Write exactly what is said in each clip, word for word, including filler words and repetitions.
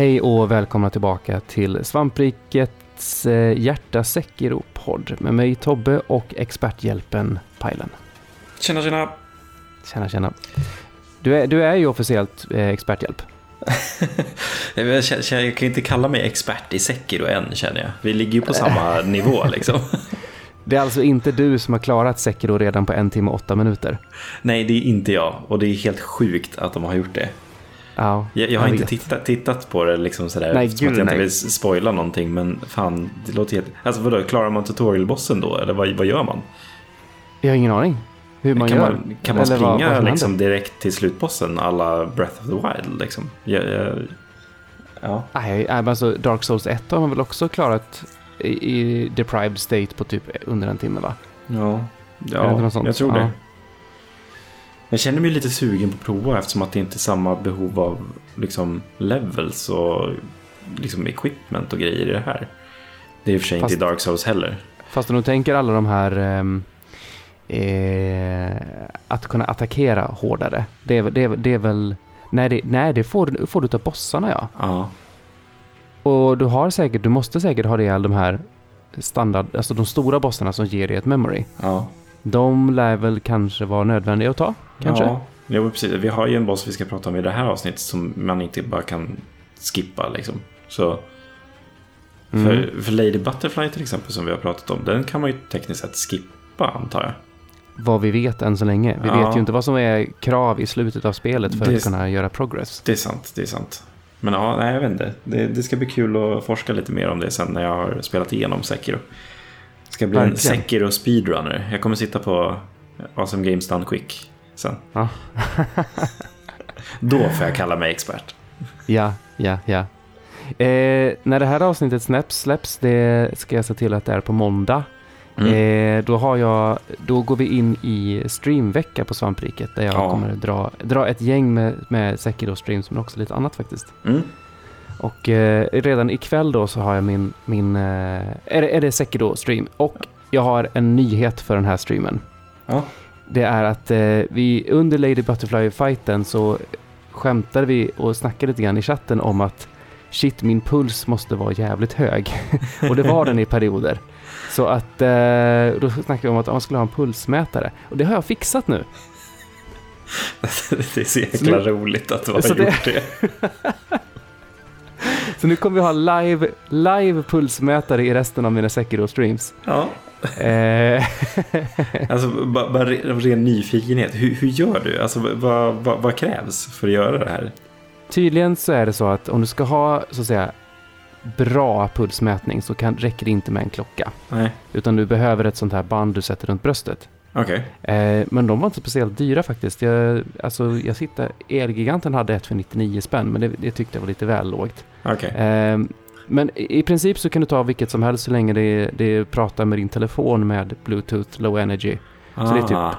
Hej och välkomna tillbaka till Svamprikets Hjärtaseckiro-podd med mig Tobbe och experthjälpen Pajlen. Tjena, tjena. Tjena, tjena. Du är, du är ju officiellt eh, experthjälp. jag, känner, jag kan inte kalla mig expert i Sekiro än, känner jag. Vi ligger ju på samma nivå liksom. Det är alltså inte du som har klarat Sekiro redan på en timme och åtta minuter. Nej, det är inte jag. Och det är helt sjukt att de har gjort det. Ja, jag, jag har jag inte tittat, tittat på det liksom sådär. Nej, gud, att jag inte vill spoila någonting. Men fan, det låter helt... Alltså vadå, klarar man tutorialbossen då? Eller vad, vad gör man? Jag har ingen aning hur man kan gör. Man, kan man springa vad, vad liksom direkt till slutbossen alla Breath of the Wild liksom? Jag, jag, ja. Nej, alltså Dark Souls ett har man väl också klarat i, i deprived state på typ under en timme, va? Ja, ja jag tror det. Ja. Jag känner mig lite sugen på att prova eftersom att det inte är samma behov av liksom levels och liksom equipment och grejer i det här. Det är i och för sig fast, inte i Dark Souls heller. Fast om du tänker alla de här eh, att kunna attackera hårdare. Det är, det är, det är väl... Nej, det, nej, det får, får du ta bossarna, ja. Ja. Och du har säkert, du måste säkert ha det i alla de här standard, alltså de stora bossarna som ger dig ett memory. Ja. De lär väl kanske vara nödvändiga att ta, kanske? Ja, ja, precis. Vi har ju en boss vi ska prata om i det här avsnittet som man inte bara kan skippa, liksom. Så mm. för, för Lady Butterfly till exempel som vi har pratat om, den kan man ju tekniskt sett skippa, antar jag. Vad vi vet än så länge. Vi ja. vet ju inte vad som är krav i slutet av spelet för det, att kunna göra progress. Det är sant, det är sant. Men ja, nej, jag vet inte. Det, det ska bli kul att forska lite mer om det sen när jag har spelat igenom Sekiro. Ska bli en Sekiro speedrunner. Jag kommer sitta på Awesome Games Done Quick sen. Ja. Då får jag kalla mig expert. Ja, ja, ja. Eh, när det här avsnittet släpps, släpps det ska jag se till att det är på måndag. Mm. Eh, då har jag, då går vi in i streamvecka på Svampriket där jag ja. kommer att dra, dra ett gäng med, med Sekiro streams men också lite annat faktiskt. Mm. Och eh, redan ikväll då så har jag min... min eh, är, det, är det Sekiro-stream? Och jag har en nyhet för den här streamen. Ja. Det är att eh, vi under Lady Butterfly-fighten så skämtade vi och snackade lite grann i chatten om att shit, min puls måste vara jävligt hög. Och det var den i perioder. Så att eh, då snackade vi om att man skulle ha en pulsmätare. Och det har jag fixat nu. Det är så jäkla så roligt att du har gjort det. det. Så nu kommer vi ha live, live pulsmätare i resten av mina Sekiro-streams. Ja. Eh. Alltså, bara, bara ren nyfikenhet. Hur, hur gör du? Alltså, vad, vad, vad krävs för att göra det här? Tydligen så är det så att om du ska ha, så att säga, bra pulsmätning så kan, räcker det inte med en klocka. Nej. Utan du behöver ett sånt här band du sätter runt bröstet. Okej. Okay. Eh, men de var inte speciellt dyra faktiskt. Jag, alltså, jag sitter, Elgiganten hade ett för nittionio spänn, men det, det tyckte jag var lite väl lågt. Okay. Eh, men i princip så kan du ta vilket som helst så länge det, det pratar med din telefon med Bluetooth Low Energy. Ah. Så det är typ,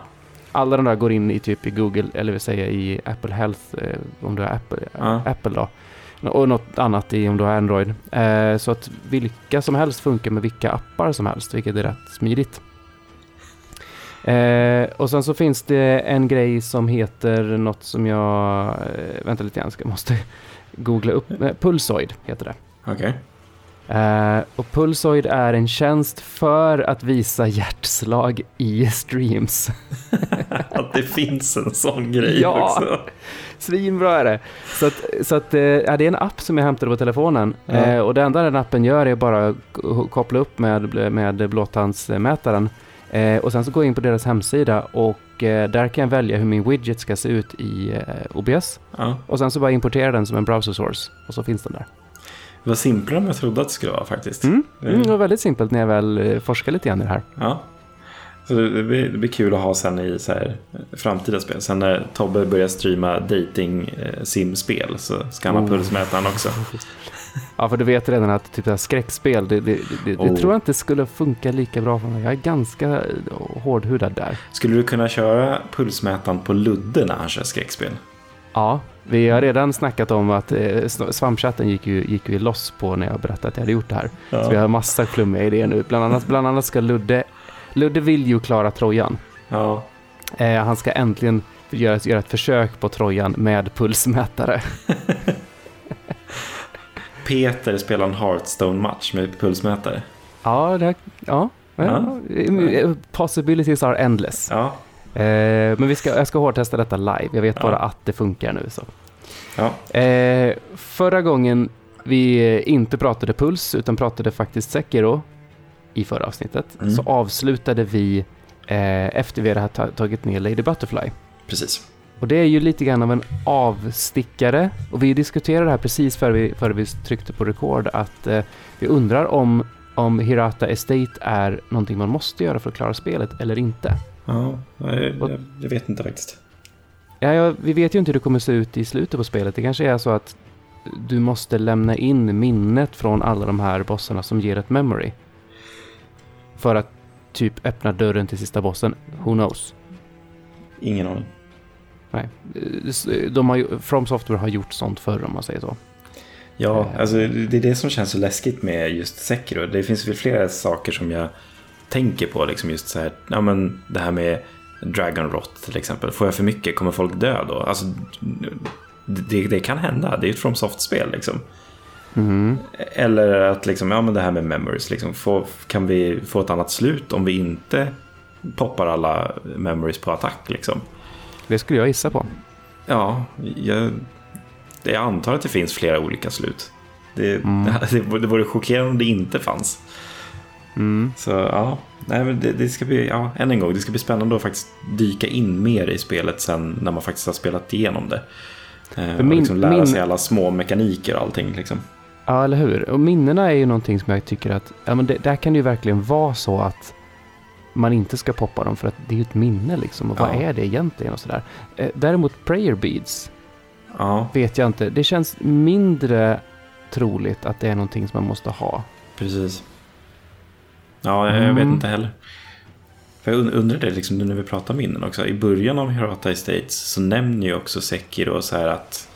alla de där går in i typ i Google eller vill säga i Apple Health eh, om du har Apple, ah. Apple då. Och något annat i om du har Android. Eh, så att vilka som helst funkar med vilka appar som helst, vilket är rätt smidigt. Eh, och sen så finns det en grej som heter något som jag eh, vänta lite grann, jag måste googla upp. Eh, Pulsoid heter det. Okej. Okay. Eh, och Pulsoid är en tjänst för att visa hjärtslag i streams. Att det finns en sån grej ja, också. Svinbra är det. Så att, så att, eh, ja, det är en app som jag hämtade på telefonen. Mm. Eh, och det enda den appen gör är bara koppla upp med, med blåtandsmätaren. Eh, och sen så går jag in på deras hemsida och eh, där kan jag välja hur min widget ska se ut i eh, O B S. Ja. Och sen så bara importera den som en browser source och så finns den där. Det var simplare än jag trodde att det skulle vara faktiskt. Mm. Mm, det var väldigt simpelt när jag väl eh, forskade lite grann i det här. Ja. Så det blir, det blir kul att ha sen i så här framtida spel. Sen när Tobbe börjar streama dating eh, simspel så ska han ha oh. pulsmätaren också. Ja, för du vet redan att typ skräckspel, det, det, det, oh. det tror jag inte skulle funka lika bra för mig. Jag är ganska hårdhudad där. Skulle du kunna köra pulsmätaren på Ludde när han kör skräckspel? Ja, vi har redan snackat om att eh, svampchatten gick ju, gick ju loss på när jag berättade att jag hade gjort det här. Ja. Så vi har massa flummiga idéer nu. Bland annat, bland annat ska Ludde, Ludde vill ju klara trojan. Ja. Eh, han ska äntligen göra, göra ett försök på trojan med pulsmätare. Peter spelar en Hearthstone-match med pulsmätare. Ja, det, ja, ja. ja. Possibilities are endless. Ja. Eh, men vi ska, jag ska hårdtesta detta live. Jag vet ja. bara att det funkar nu. Så. Ja. Eh, förra gången vi inte pratade puls utan pratade faktiskt Sekiro i förra avsnittet, mm. så avslutade vi eh, efter vi hade tagit ner Lady Butterfly. Precis. Och det är ju lite grann av en avstickare. Och vi diskuterade det här precis före vi, före vi tryckte på rekord, att eh, vi undrar om, om Hirata Estate är någonting man måste göra för att klara spelet eller inte. Ja, jag, jag, jag vet inte faktiskt. Ja, ja, vi vet ju inte hur det kommer se ut i slutet på spelet. Det kanske är så att du måste lämna in minnet från alla de här bossarna som ger ett memory. För att typ öppna dörren till sista bossen. Who knows? Ingen aning. Nej. De har ju, From Software har gjort sånt förr, om man säger så. Ja, eh. alltså det är det som känns så läskigt med just Sekiro. Det finns väl flera saker som jag tänker på, liksom just så här, ja, men det här med Dragon Rot till exempel. Får jag för mycket, kommer folk dö då? Alltså det, det kan hända. Det är ett From Soft-spel liksom. Mm. Eller att liksom, ja, men det här med memories liksom, få, kan vi få ett annat slut om vi inte poppar alla memories på attack liksom. Det skulle jag gissa på. Ja, jag, jag antar att det finns flera olika slut. Det, mm. det, det vore chockerande om det inte fanns. Mm. Så ja, nej, men det, det ska bli, ja, än en gång, det ska bli spännande att faktiskt dyka in mer i spelet sen när man faktiskt har spelat igenom det. Eh, min, liksom lära min... sig alla små mekaniker och allting liksom. Ja, eller hur? Och minnena är ju någonting som jag tycker att, ja, men det, där kan det ju verkligen vara så att man inte ska poppa dem, för att det är ju ett minne liksom. Och ja. vad är det egentligen och sådär. Eh, däremot prayer beads ja. vet jag inte. Det känns mindre troligt att det är någonting som man måste ha. Precis. Ja, jag mm. vet inte heller. För jag undrar det liksom nu när vi pratar minnen också. I början av Hirata Estates så nämner ju också Sekiro så här att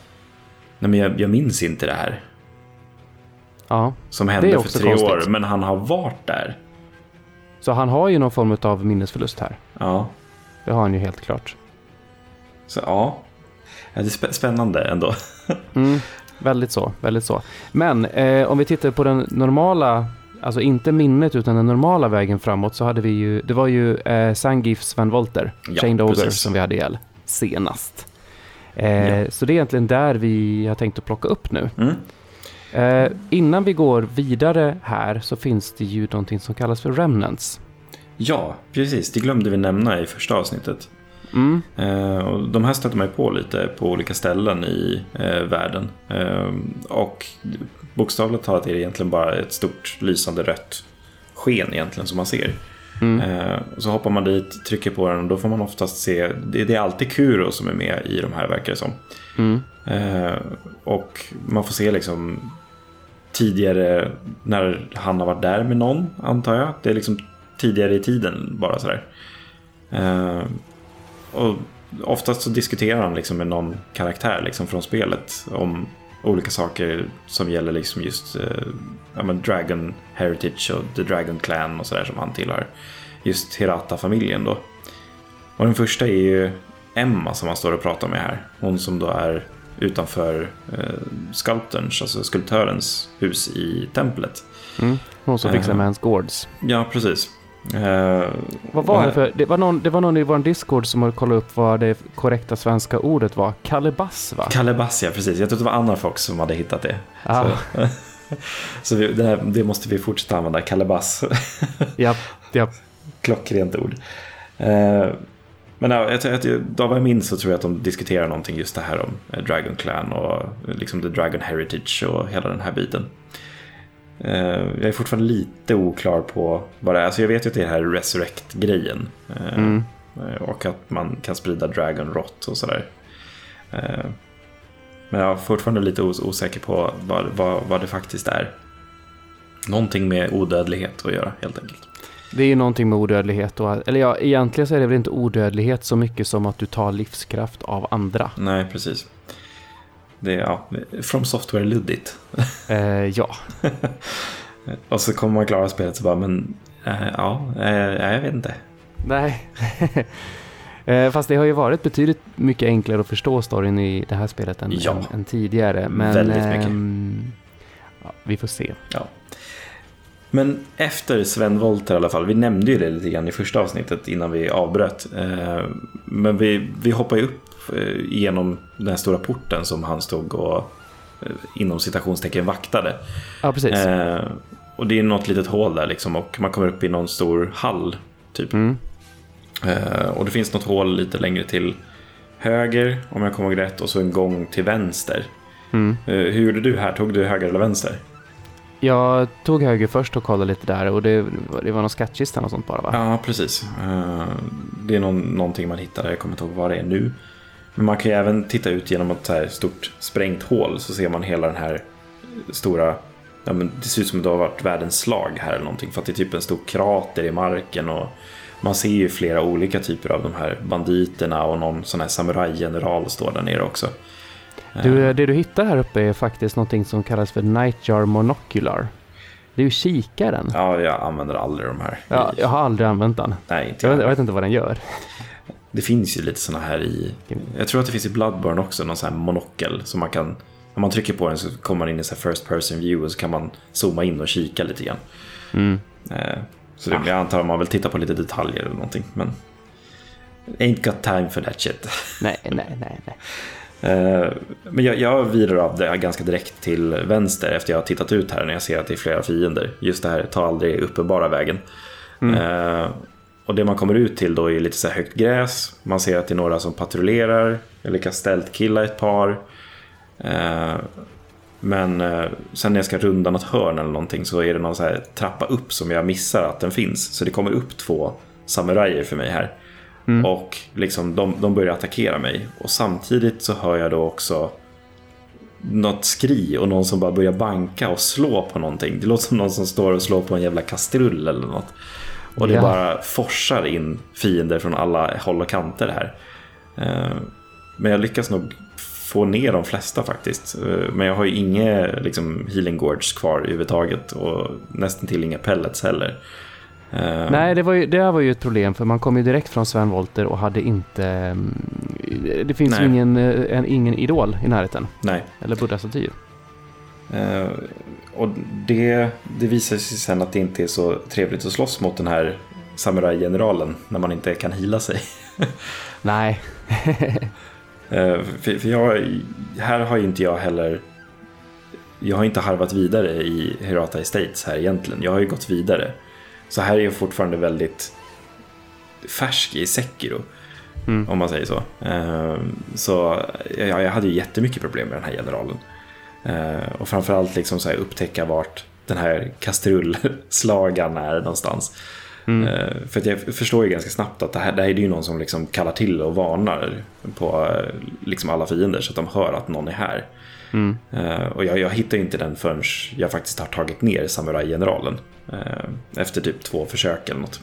nej, men jag, jag minns inte det här. Ja. Som hände för tre konstigt. år, men han har varit där. Så han har ju någon form av minnesförlust här. Ja. Det har han ju helt klart. Så ja. Det är spännande ändå. mm, väldigt så, väldigt så. Men eh, om vi tittar på den normala, alltså inte minnet utan den normala vägen framåt, så hade vi ju, det var ju eh, Sangifs Sven Volter, ja, Chained Ogre som vi hade ihjäl senast. Eh, ja. Så det är egentligen där vi har tänkt att plocka upp nu. Mm. Eh, innan vi går vidare här så finns det ju någonting som kallas för Remnants. Ja, precis. Det glömde vi nämna i första avsnittet. Mm. Eh, och de här stöter man ju på lite på olika ställen i eh, världen. Eh, och bokstavligt talat är det egentligen bara ett stort lysande rött sken egentligen som man ser. Mm. Eh, och så hoppar man dit, trycker på den och då får man oftast se, det, det är alltid Kuro som är med i de här, verkar det som. Mm. Eh, och man får se liksom tidigare när han har varit där med någon, antar jag. Det är liksom tidigare i tiden bara sådär. Eh, och oftast så diskuterar han liksom med någon karaktär liksom från spelet om olika saker som gäller liksom just eh, ja, men Dragon Heritage och The Dragon Clan och sådär som han tillhör. Just Hirata-familjen då. Och den första är ju Emma som han står och pratar med här. Hon som då är utanför eh, sculptörns, alltså skulptörens hus i templet. Mm. Hon som fixar eh, med hans gårds. Ja, precis. Eh, vad var det för? Det var någon, det var någon i vår Discord som har kollat upp vad det korrekta svenska ordet var. Kalebass, va? Kalebass, ja, precis. Jag tror det var andra folk som hade hittat det. Ah. Så, så vi, det, här, det måste vi fortsätta använda. Kalebass. Japp, japp. Klockrent ord. Eh, Men jag tror att av vad jag minns så tror jag att de diskuterar någonting just det här om Dragon Clan och liksom The Dragon Heritage och hela den här biten. Jag är fortfarande lite oklar på vad det är. Alltså jag vet ju att det är här Resurrect-grejen. Mm. Och att man kan sprida Dragon Rot och sådär. Men jag är fortfarande lite osäker på vad, vad, vad det faktiskt är. Någonting med odödlighet att göra helt enkelt. Det är ju någonting med odödlighet. Och, eller ja, egentligen så är det väl inte odödlighet så mycket som att du tar livskraft av andra. Nej, precis. Det är, ja, From Software luddigt. Eh, ja. Och så kommer man klara spelet så bara, men eh, ja, eh, jag vet inte. Nej. eh, fast det har ju varit betydligt mycket enklare att förstå storyn i det här spelet än, ja. än, än tidigare. Men, väldigt mycket. Eh, ja, vi får se. Ja. Men efter Sven Wollter i alla fall, vi nämnde ju det lite grann i första avsnittet innan vi avbröt, men vi, vi hoppar ju upp genom den här stora porten som han stod och inom citationstecken vaktade. Ja, precis. Och det är något litet hål där liksom, och man kommer upp i någon stor hall typ. Mm. Och det finns något hål lite längre till höger, om jag kommer ihåg rätt, och så en gång till vänster. Mm. Hur gjorde du här? Tog du höger eller vänster? Jag tog höger först och kollade lite där, och det, det var någon skattkista och sånt bara, va? Ja, precis. Det är någon, någonting man hittar, jag kommer inte ihåg vad det är nu. Men man kan ju även titta ut genom ett så här stort sprängt hål, så ser man hela den här stora, ja, men det ser ut som det har varit världens slag här eller någonting, för att det är typ en stor krater i marken, och man ser ju flera olika typer av de här banditerna, och någon sån här samurajgeneral står där nere också. Du, det du hittar här uppe är faktiskt någonting som kallas för Nightjar Monocular. Det är ju kikaren. Ja, jag använder aldrig de här. Ja, jag har aldrig använt den. Nej, inte jag, jag, vet, jag vet inte vad den gör. Det finns ju lite såna här i... Jag tror att det finns i Bloodborne också, någon sån här monokel som man kan... Om man trycker på den så kommer man in i så här first person view, och så kan man zooma in och kika lite grann. Mm. Så det, jag antar att man vill titta på lite detaljer eller någonting, men... Ain't got time for that shit. Nej, nej, nej, nej. Men jag, jag vidrar av det ganska direkt till vänster efter jag har tittat ut här, när jag ser att det är flera fiender. Just det här, ta aldrig uppenbara vägen. Mm. Och det man kommer ut till då är lite så här högt gräs. Man ser att det är några som patrullerar, eller kan ställt killa ett par. Men sen när jag ska runda något hörn eller någonting, så är det någon så här trappa upp som jag missar att den finns. Så det kommer upp två samurajer för mig här. Mm. Och liksom de, de börjar attackera mig. Och samtidigt så hör jag då också något skri, och någon som bara börjar banka och slå på någonting. Det låter som någon som står och slår på en jävla kastrull eller något. Och det yeah. bara forsar in fiender från alla håll och kanter här. Men jag lyckas nog få ner de flesta faktiskt. Men jag har ju inga liksom healing gorge kvar överhuvudtaget, och nästan till inga pellets heller. Uh. Nej, det, var ju, det här var ju ett problem, för man kom ju direkt från Sven Wollter och hade inte... Det finns Nej. ju ingen, en, ingen idol i närheten. Nej. Eller buddha-statyr. Uh, och det, det visar sig sen att det inte är så trevligt att slåss mot den här samurajgeneralen när man inte kan hila sig. Nej. uh, för, för jag... Här har ju inte jag heller... Jag har inte harvat vidare i Hirata Estates här egentligen. Jag har ju gått vidare. Så här är jag fortfarande väldigt färsk i Sekiro, mm. om man säger så. Så jag hade ju jättemycket problem med den här generalen. Och framförallt liksom så här upptäcka vart den här kastrullslagan är någonstans. Mm. För att jag förstår ju ganska snabbt att det här, det här är ju någon som liksom kallar till och varnar på liksom alla fiender, så att de hör att någon är här. Mm. Och jag, jag hittar ju inte den förrän jag faktiskt har tagit ner samurajgeneralen efter typ två försök eller något.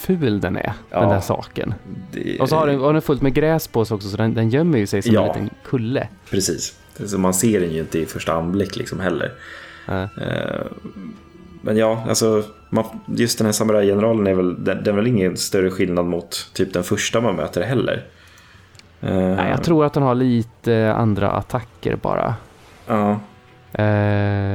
Ful den är, ja, den där saken. Det... Och så har den, har den fullt med gräs på sig också, så den, den gömmer ju sig som ja, en liten kulle. Precis, så man ser den ju inte i första anblick liksom heller. Äh. Men ja, alltså man, just den här samurajgeneralen är väl, den, den är väl ingen större skillnad mot typ den första man möter heller. Nej, jag tror att den har lite andra attacker bara. Ja. Uh,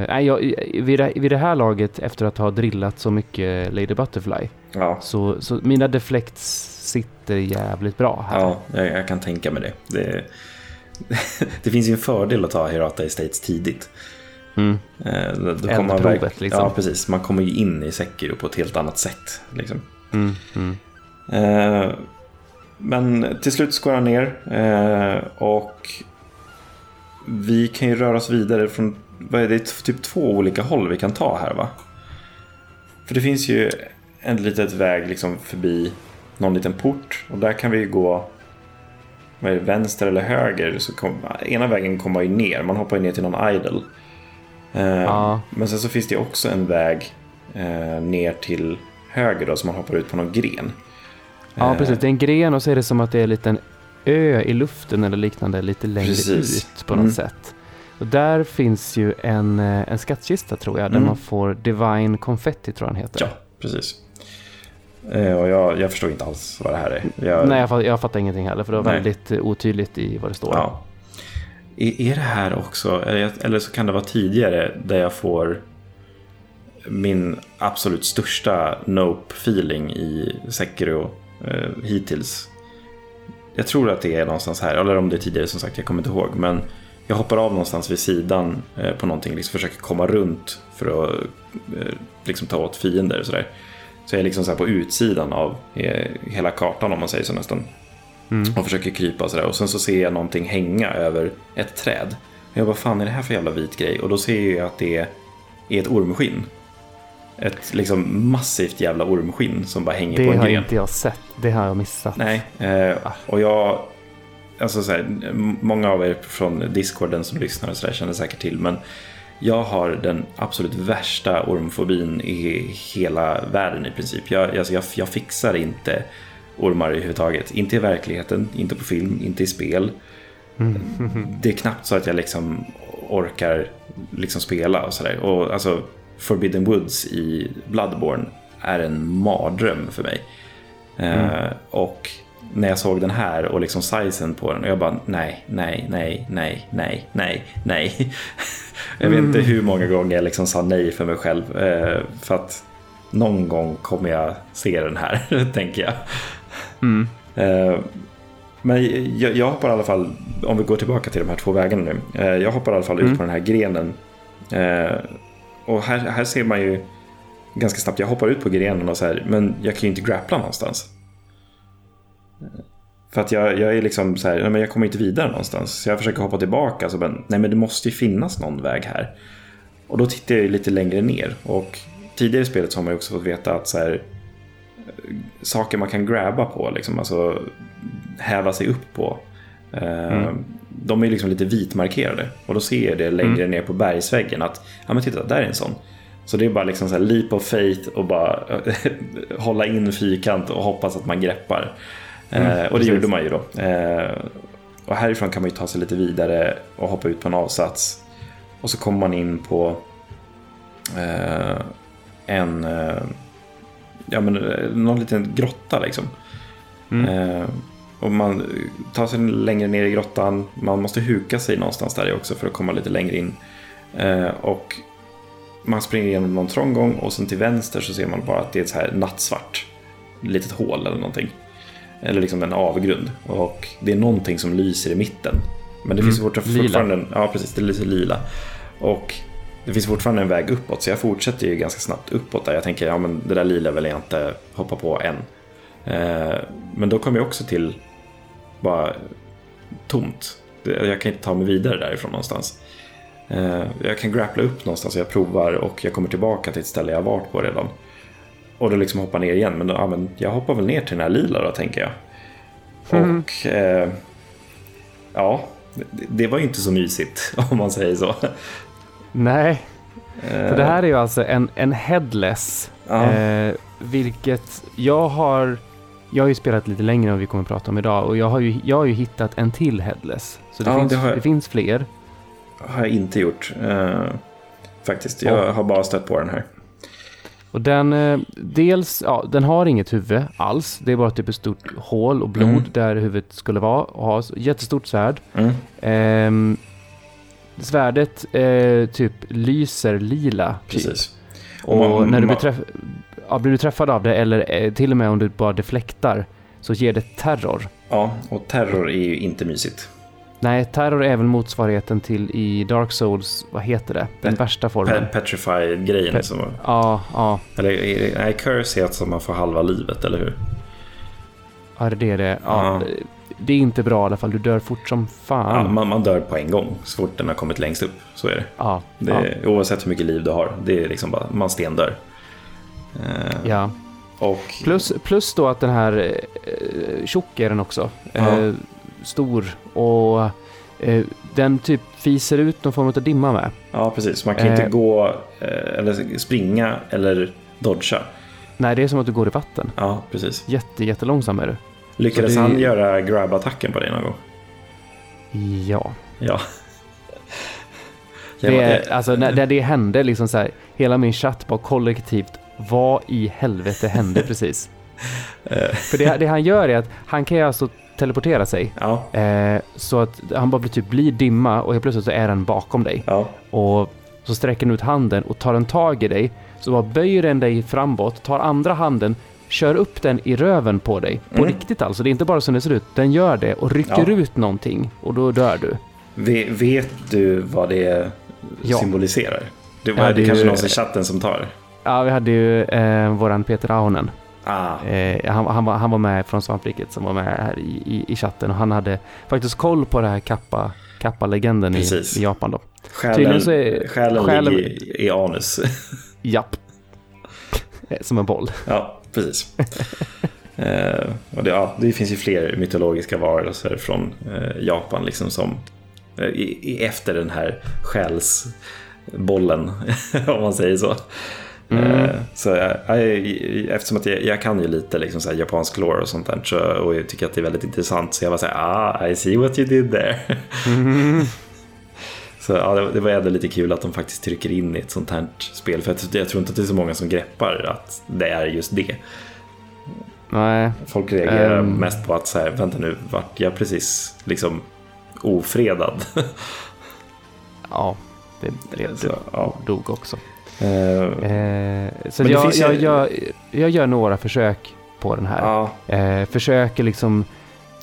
nej, jag, vid, det, vid det här laget, efter att ha drillat så mycket Lady Butterfly, ja. så, så mina deflects sitter jävligt bra här. Ja, jag, jag kan tänka mig det. Det, det finns ju en fördel att ta Hirata Estates tidigt. Mm. Uh, då kommer man verkligen, liksom. Ja, precis. Man kommer ju in i Sekiro på ett helt annat sätt. Liksom. Mm, mm. Uh, men till slut skår han ner uh, och vi kan ju röra oss vidare från, vad är det, typ två olika håll vi kan ta här, va? För det finns ju en litet väg liksom förbi någon liten port, och där kan vi ju gå, vad är det, vänster eller höger, så kom, ena vägen kommer ju ner, man hoppar ju ner till någon idol. Ja. Men sen så finns det också en väg eh, ner till höger då, som man hoppar ut på någon gren. Ja, precis, det är en gren, och så är det som att det är en liten ö i luften eller liknande lite längre Precis. ut på något mm. sätt. Och där finns ju en, en skattkista, tror jag, mm. där man får Divine Confetti, tror jag den heter. Ja, precis. Eh, och jag, jag förstår inte alls vad det här är. Jag... Nej, jag, jag fattar ingenting heller, för det var Nej. väldigt otydligt i vad det står. Ja. Är, är det här också? Eller, eller så kan det vara tidigare där jag får min absolut största nope-feeling i Sekiro eh, hittills. Jag tror att det är någonstans här, eller om det är tidigare som sagt, jag kommer inte ihåg. Men jag hoppar av någonstans vid sidan eh, på någonting, liksom försöker komma runt för att eh, liksom ta åt fiender och sådär. Så jag är liksom så här på utsidan av eh, hela kartan, om man säger så nästan. Mm. Och försöker krypa och sådär. Och sen så ser jag någonting hänga över ett träd. Och jag bara, fan är det här för jävla vit grej? Och då ser jag att det är ett ormskinn. Ett liksom massivt jävla ormskinn som bara hänger det på en gren. Det har inte jag sett, det har jag missat. Nej, eh, och jag... Alltså så här, många av er från Discorden som lyssnar och så där känner säkert till. Men jag har den absolut värsta ormfobin i hela världen i princip. Jag, alltså jag, jag fixar inte ormar överhuvudtaget. Inte i verkligheten, inte på film, inte i spel. Mm. Det är knappt så att jag liksom orkar liksom spela och sådär. Och alltså Forbidden Woods i Bloodborne är en mardröm för mig. Mm. Eh, och när jag såg den här och liksom sizen på den och jag bara nej, nej, nej, nej, nej, nej, nej. Jag vet mm. inte hur många gånger jag liksom sa nej för mig själv. Eh, för att någon gång kommer jag se den här, tänker jag. Mm. Eh, men jag, jag hoppar i alla fall, om vi går tillbaka till de här två vägarna nu. Eh, jag hoppar i alla fall mm. ut på den här grenen. Eh, och här, här ser man ju ganska snabbt, jag hoppar ut på grenen och så här, men jag kan ju inte grappla någonstans. För att jag, jag är liksom så här, nej men jag kommer inte vidare någonstans. Så jag försöker hoppa tillbaka så men, nej men det måste ju finnas någon väg här. Och då tittar jag ju lite längre ner. Och tidigare i spelet så har man ju också fått veta att så här, saker man kan grabba på liksom, alltså häva sig upp på eh, mm. de är ju liksom lite vitmarkerade. Och då ser jag det längre mm. ner på bergsväggen att, ja men titta, där är en sån. Så det är bara liksom så här leap of faith och bara hålla in fyrkant och hoppas att man greppar. Mm, eh, och det precis. Gjorde man ju då. Eh, och härifrån kan man ju ta sig lite vidare och hoppa ut på en avsats. Och så kommer man in på eh, en eh, ja men någon liten grotta liksom. Mm. Eh, och man tar sig längre ner i grottan. Man måste huka sig någonstans där också för att komma lite längre in. Eh, och man springer igenom någon trång gång och sen till vänster så ser man bara att det är ett så här nattsvart litet hål eller någonting. Eller liksom en avgrund. Och det är någonting som lyser i mitten. Men det mm. finns fortfarande lila. Ja precis, det lyser lila. Och det finns fortfarande en väg uppåt. Så jag fortsätter ju ganska snabbt uppåt där. Jag tänker, ja men det där lila vill jag inte hoppa på än. eh, Men då kommer jag också till bara tomt. Jag kan inte ta mig vidare därifrån någonstans. eh, Jag kan grappla upp någonstans. Jag provar och jag kommer tillbaka till ett ställe jag varit på redan. Och då liksom hoppar ner igen. Men, då, ja, men jag hoppar väl ner till den här lila då, tänker jag. Mm. Och eh, ja, det, det var ju inte så mysigt, om man säger så. Nej. Eh. För det här är ju alltså en, en headless. Ah. Eh, vilket jag har... Jag har ju spelat lite längre än vi kommer att prata om idag. Och jag har ju, jag har ju hittat en till headless. Så det, ah, finns, det, har jag, det finns fler. Har jag inte gjort. Eh, faktiskt, jag oh. har bara stött på den här. Och den, dels, ja, den har inget huvud alls. Det är bara typ ett stort hål och blod mm. där huvudet skulle vara. Och ha jättestort svärd. Mm. Ehm, svärdet eh, typ lyser lila. Precis. Typ. Och, och man, när du blir, träff- ja, blir du träffad av det eller eh, till och med om du bara deflektar så ger det terror. Ja, och terror är ju inte mysigt. Nej, terror är även motsvarigheten till i Dark Souls, vad heter det? Den Pet- värsta formen. Petrified-grejen. Pet- som var... Ja, ja. Eller är curse är att man får halva livet, eller hur? Ja, det är det. Ja, ja. Det är inte bra i alla fall, du dör fort som fan. Ja, man, man dör på en gång, så fort den har kommit längst upp, så är det. Ja, det är, ja. Oavsett hur mycket liv du har, det är liksom bara, man stendör. Uh, ja. Och... Plus, plus då att den här uh, tjock är den också. Ja. Uh, stor och eh, den typ fiser ut någon form av dimma med. Ja, precis. Man kan inte eh, gå eh, eller springa eller dodga. Nej, det är som att du går i vatten. Ja, precis. Jätte, jättelångsam är du. Lyckades det... han göra grab-attacken på dig någon gång? Ja. Ja. det är, alltså, när, när det hände liksom så här, hela min chatt bara kollektivt, vad i helvete hände precis? För det, det han gör är att han kan ju alltså teleportera sig. Ja. Eh, så att han bara blir typ blir dimma och helt plötsligt så är han bakom dig. Ja. Och så sträcker han ut handen och tar en tag i dig. Så bara böjer den dig framåt, tar andra handen, kör upp den i röven på dig. På mm. riktigt alltså, det är inte bara som det ser ut. Den gör det och rycker ja. ut någonting och då dör du. V- vet du vad det ja. symboliserar? Det var ja, det kanske ju... någon i chatten som tar. Ja, vi hade ju eh, våran Peter Honnen. Ah. Eh, han, han, var, han var med från Svampriket som var med här i, i, i chatten. Och han hade faktiskt koll på det här Kappa, Kappa-legenden i, i Japan då. Själen, så är, själen, själen ligger i anus. Japp. Som en boll. Ja, precis. eh, och det, ja, det finns ju fler mytologiska varelser från eh, Japan liksom som eh, i, efter den här själsbollen om man säger så. Mm. Så jag, eftersom att jag, jag kan ju lite liksom så här japansk lore och sånt där så, och jag tycker att det är väldigt intressant så jag var så här, ah, I see what you did there. Mm. Så ja, det, det var ändå lite kul att de faktiskt trycker in i ett sånt här spel för att, jag tror inte att det är så många som greppar att det är just det. Nej. Folk reagerar um... mest på att så här, vänta nu, vart jag precis liksom ofredad. Ja, det blev så, ja. Dog också. Uh, uh, så jag, finns... jag, jag, jag gör några försök på den här. Uh. Uh, försöker liksom,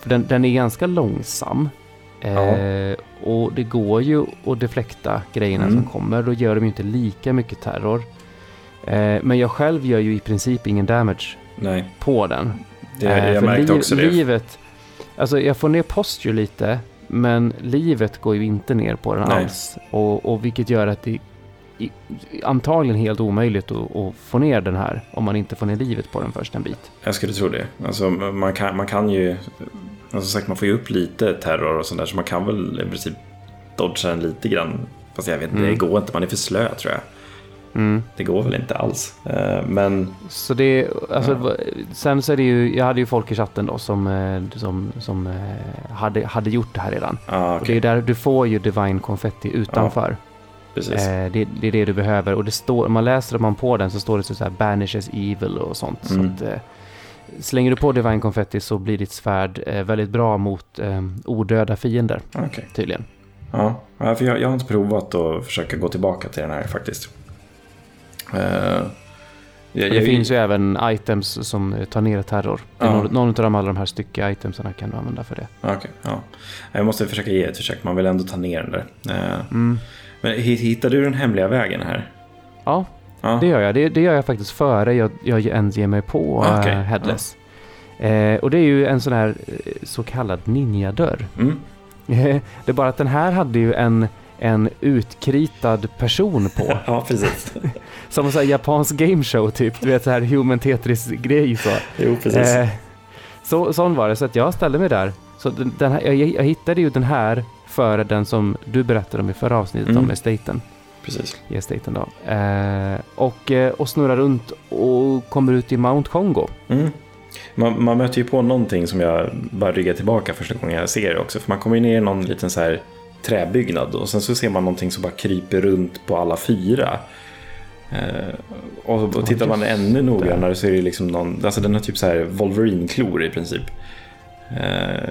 för den, den är ganska långsam. Uh, uh. Och det går ju att deflekta grejerna mm. som kommer. Då gör de ju inte lika mycket terror. Uh, men jag själv gör ju i princip ingen damage. Nej. På den. Det, uh, jag för märkte liv, också det. Livet, alltså jag får ner posture lite, men livet går ju inte ner på den Nej. alls. Och, och vilket gör att det I, antagligen helt omöjligt att, att få ner den här om man inte får ner livet på den först en bit. Jag skulle tro det. Alltså, man, kan, man kan ju som sagt, man får ju upp lite terror och sånt där så man kan väl i princip dodga den lite grann. Fast jag vet inte, mm. det går inte. Man är för slö tror jag. Mm. Det går väl inte alls. Men... Så det, alltså, ja. Sen så är det ju, jag hade ju folk i chatten då som, som, som hade, hade gjort det här redan. Ah, okay. Och det är där du får ju Divine Confetti utanför. Ah. Eh, det, det är det du behöver och det står, om man läser man på den så står det så här banishes evil och sånt mm. så att, eh, slänger du på Divine Confetti så blir ditt svärd eh, väldigt bra mot eh, odöda fiender okay. tydligen. Ja, för jag, jag har inte provat att försöka gå tillbaka till den här faktiskt. Eh, jag, det jag, finns ju jag... även items som tar ner terror. Ja. Någon, någon av de, alla de här stycke itemsarna kan du använda för det. Okej, ja. Jag måste försöka ge ett försök, man vill ändå ta ner den där. Eh. Mm. Men hittar du den hemliga vägen här? Ja, ja. det gör jag. Det, det gör jag faktiskt före jag, jag ens ger mig på okay. uh, Headless. Ja. Eh, och det är ju en sån här så kallad ninja-dörr. Mm. Det är bara att den här hade ju en, en utkritad person på. Ja, precis. Som en sån här japansk gameshow typ. Du vet så här Human Tetris-grej. Så. Jo, precis. Eh, så, sån var det, så att jag ställde mig där. Så den här, jag, jag hittade ju den här före den som du berättade om i förra avsnittet mm. om estaten. Precis. I estaten då. Eh, och, och snurrar runt och kommer ut i Mount Kongo. Mm. Man, man möter ju på någonting som jag bara ryggar tillbaka första gången jag ser det också. För man kommer ju ner i någon liten så här träbyggnad och sen så ser man någonting som bara kryper runt på alla fyra. Eh, och, och tittar man ännu noggrannare så är det liksom någon, alltså den har typ så här Wolverine-klor i princip. Eh,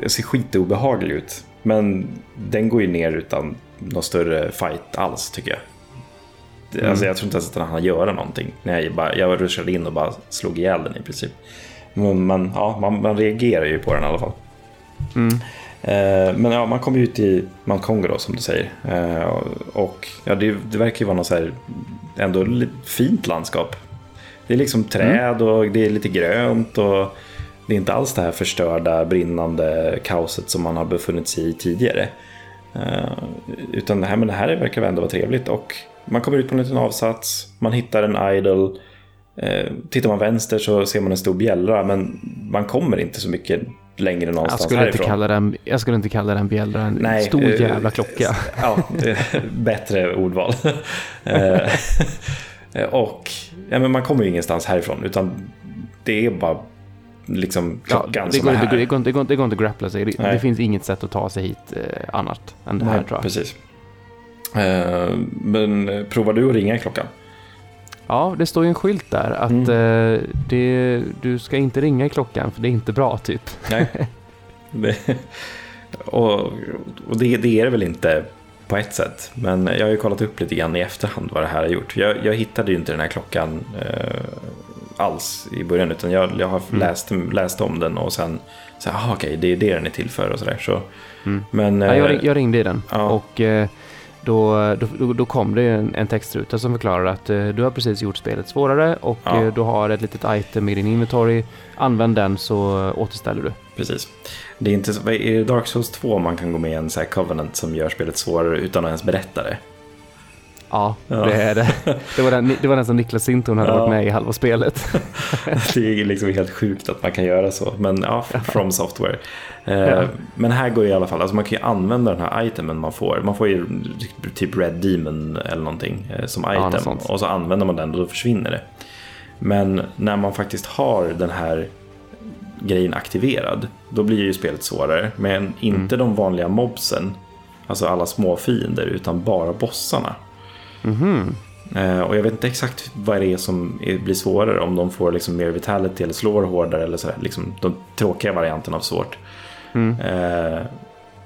jag ser skitobehaglig ut. Men den går ju ner utan någon större fight alls tycker jag. Mm. Alltså jag tror inte ens att den hann göra någonting. Nej, jag, jag rushade in och bara slog ihjäl den i princip. Men man, ja, man, man reagerar ju på den i alla fall. Mm. Eh, men ja, man kommer ju ut i Mount Kongo då, som du säger. Eh, och ja, det, det verkar ju vara något så här ändå fint landskap. Det är liksom träd och det är lite grönt och det är inte alls det här förstörda, brinnande kaoset som man har befunnit sig i tidigare. Uh, utan det här, men det här verkar ändå vara trevligt. Och man kommer ut på en liten avsats, man hittar en idol. Uh, tittar man vänster så ser man en stor bjällra, men man kommer inte så mycket längre någonstans. Jag skulle härifrån. Inte kalla den, jag skulle inte kalla den bjällra en Nej, stor uh, jävla klocka. Ja, bättre ordval. uh, och ja, men man kommer ju ingenstans härifrån, utan det är bara liksom klockan som är här. Det går inte att grappla sig. Det, det finns inget sätt att ta sig hit eh, annat än det här. Nej, tror jag. Precis. Eh, men provar du att ringa klockan? Ja, det står ju en skylt där att mm. eh, det, du ska inte ringa klockan för det är inte bra typ. Nej. och och det, det är det väl inte på ett sätt. Men jag har ju kollat upp lite grann i efterhand vad det här har gjort. Jag, jag hittade ju inte den här klockan eh, alls i början, utan jag, jag har mm. läst, läst om den och sen så här, ah, okej, det är det den är till för och sådär. Så, mm. men, eh, ja, jag, ring, jag ringde i den ja. och eh, då, då, då kom det en, en textruta som förklarar att eh, du har precis gjort spelet svårare och ja. eh, du har ett litet item i din inventory. Använd den så återställer du. Precis. Det är inte så, i Dark Souls två man kan gå med i en så här covenant som gör spelet svårare utan att ens berätta det. Ja, ja. det är det. Det var den, det var den som Niklas Sintron hade ja. varit med i halva spelet. Det är liksom helt sjukt att man kan göra så. Men ja, From Software. Eh, ja. Men här går ju i alla fall, alltså man kan ju använda den här itemen man får. Man får ju typ Red Demon eller någonting eh, som item. Ja, och så använder man den och då försvinner det. Men när man faktiskt har den här grejen aktiverad, då blir ju spelet svårare. Men inte mm. de vanliga mobsen, alltså alla små fiender, utan bara bossarna. Mm-hmm. Eh, och jag vet inte exakt vad det är som är, blir svårare, om de får liksom mer vitality eller slår hårdare eller sådär, liksom de tråkiga varianten av svårt. Mm. Eh,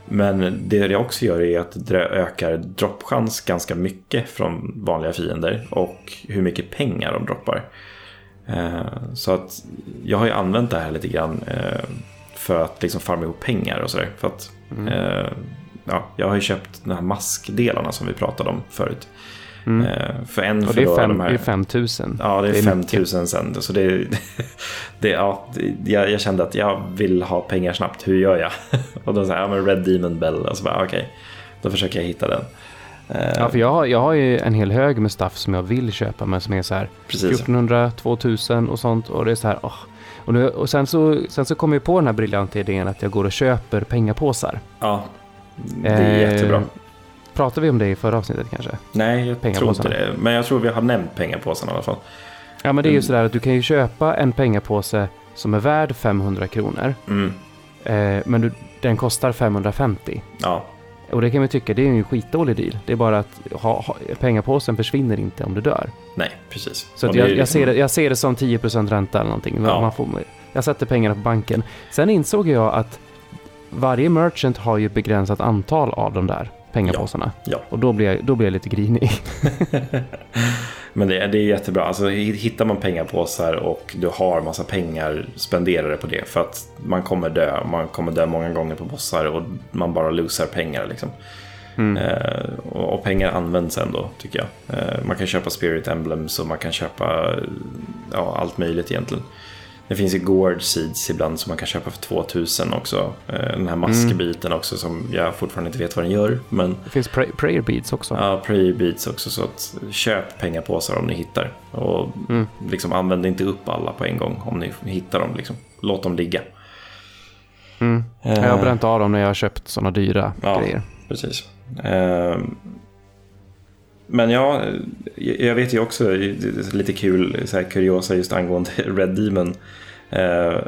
men det jag också gör är att det ökar droppchans ganska mycket från vanliga fiender och hur mycket pengar de droppar. Eh, så att jag har ju använt det här lite grann eh, för att liksom farma ihop pengar och sådär, för att mm. eh, ja, jag har ju köpt de här maskdelarna som vi pratade om förut. Mm. För en och det är, fem, de här, det är fem tusen. Ja, det är, det är fem tusen sen. Så det, det, ja, det, jag, jag kände att jag vill ha pengar snabbt. Hur gör jag? Och då sa jag, ja, men Red Demon Bell. Och så bara, okej, okay, då försöker jag hitta den. Ja, för jag har, jag har ju en hel hög med staff som jag vill köpa, men som är så här fjortonhundra, tvåtusen och sånt. Och det är så här, åh. Och, nu, och sen, så, sen så kommer jag på den här briljanta idén att jag går och köper pengapåsar. Ja, det är eh, jättebra. Pratade vi om det i förra avsnittet kanske? Nej, jag pengar tror inte det. Men jag tror vi har nämnt pengapåsen i alla fall. Ja, men det är ju sådär att du kan ju köpa en pengapåse som är värd femhundra kronor. Mm. Eh, men du, den kostar femhundrafemtio. Ja. Och det kan man tycka, det är ju en skitdålig deal. Det är bara att ha, ha, pengapåsen försvinner inte om du dör. Nej, precis. Så att jag, liksom... jag, ser det, jag ser det som tio procent ränta eller någonting. Ja. Man får, jag sätter pengarna på banken. Sen insåg jag att varje merchant har ju begränsat antal av de där pengapåsarna. Ja, ja. Och då blir, jag, då blir jag lite grinig. Men det, det är jättebra. Alltså, hittar man pengapåsar och du har massa pengar, spendera det på det. För att man kommer dö. Man kommer dö många gånger på bossar och man bara losar pengar. Liksom. Mm. Eh, och, och pengar används ändå, tycker jag. Eh, man kan köpa Spirit Emblems och man kan köpa ja, allt möjligt egentligen. Det finns ju Gourd Seeds ibland som man kan köpa för tvåtusen också. Den här maskbiten mm. också som jag fortfarande inte vet vad den gör. Men det finns pra- prayer beads också. Ja, prayer beads också. Så att köp pengapåsar om ni hittar. Och mm. liksom använd inte upp alla på en gång om ni hittar dem. Liksom. Låt dem ligga. Mm. Jag har bränt av dem när jag har köpt sådana dyra ja, grejer. Precis. Ehm... Men ja, jag vet ju också lite kul, så här kuriosa just angående Red Demon. Eh,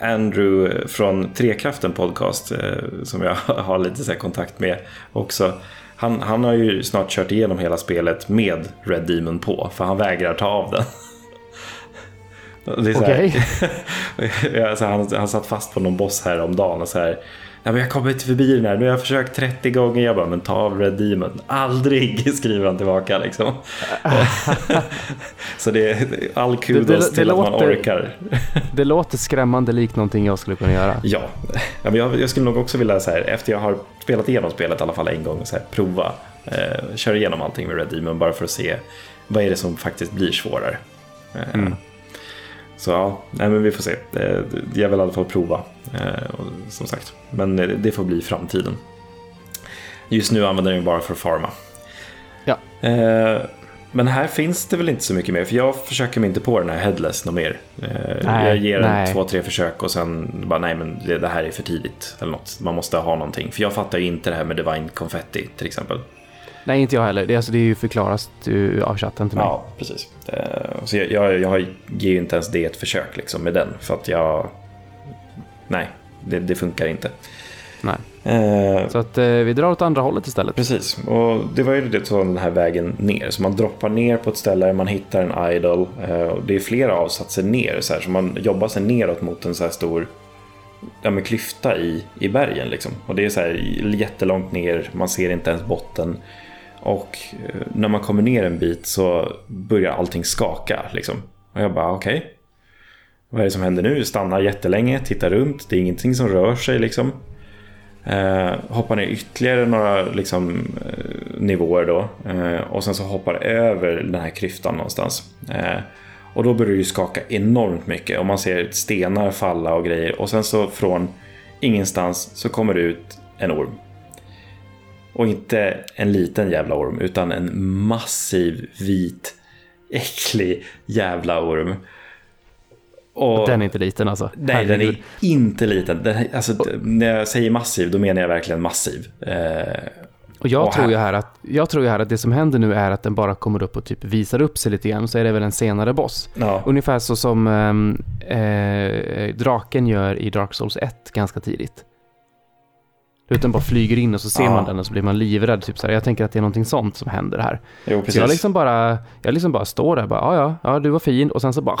Andrew från Trekraften podcast eh, som jag har lite så här kontakt med också. Han, han har ju snart kört igenom hela spelet med Red Demon på, för han vägrar ta av den. Okej. Okay. här, han, han satt fast på någon boss här om dagen och så här... Ja, men jag kommer inte förbi den här. Nu har jag försökt trettio gånger. Jag bara, men ta av Red Demon. Aldrig, skriver han tillbaka liksom. Så det är all kudos det, det, det till låter, att man orkar. Det låter skrämmande likt någonting jag skulle kunna göra. Ja, ja men jag, jag skulle nog också vilja så här, efter jag har spelat igenom spelet i alla fall en gång, så här, prova, eh, köra igenom allting med Red Demon bara för att se vad är det som faktiskt blir svårare. Eh, mm. Så ja, nej, men vi får se. Jag vill i alla fall prova, som sagt. Men det får bli framtiden. Just nu använder jag den bara för farma. Ja. Men här finns det väl inte så mycket mer. För jag försöker mig inte på den här headless något mer. Nej, jag ger nej. en två, tre försök och sen bara, nej men det här är för tidigt. Eller något. Man måste ha någonting. För jag fattar ju inte det här med Divine Confetti till exempel. Nej, inte jag heller. Det, alltså, det är ju förklaras du, av chatten till mig. Ja, precis. Uh, så jag, jag, jag ger ju inte ens det ett försök liksom, med den. För att jag... Nej, det, det funkar inte. Nej. Uh, så att uh, vi drar åt andra hållet istället. Precis. Och det var ju det, så den här vägen ner. Så man droppar ner på ett ställe, man hittar en idol. Uh, och det är flera avsatser ner. Så, här, så man jobbar sig neråt mot en så här stor ja, men klyfta i, i bergen liksom. Och det är så här jättelångt ner, man ser inte ens botten. Och när man kommer ner en bit så börjar allting skaka liksom. Och jag bara okej, okay. Vad är det som händer nu? Stannar jättelänge, tittar runt, det är ingenting som rör sig liksom. Eh, hoppar ner ytterligare några liksom, eh, nivåer då, eh, och sen så hoppar över den här kryftan någonstans, eh, och då börjar det ju skaka enormt mycket och man ser stenar falla och grejer, och sen så från ingenstans så kommer det ut en orm, och inte en liten jävla orm utan en massiv vit äcklig jävla orm. Och den är inte liten alltså. Nej, herregud. Den är inte liten. Den, alltså, och, när jag säger massiv, då menar jag verkligen massiv. Eh, och jag och tror ju här att jag tror ju här att det som händer nu är att den bara kommer upp och typ visar upp sig lite grann, och så är det väl en senare boss. Ja. Ungefär så som eh, draken gör i Dark Souls ett ganska tidigt. Utan bara flyger in och så ser ja. man den och så blir man livrädd typ så här. Jag tänker att det är någonting sånt som händer här. Jo, precis. Så jag liksom bara jag liksom bara står där bara ja ja, ja du var fin, och sen så bara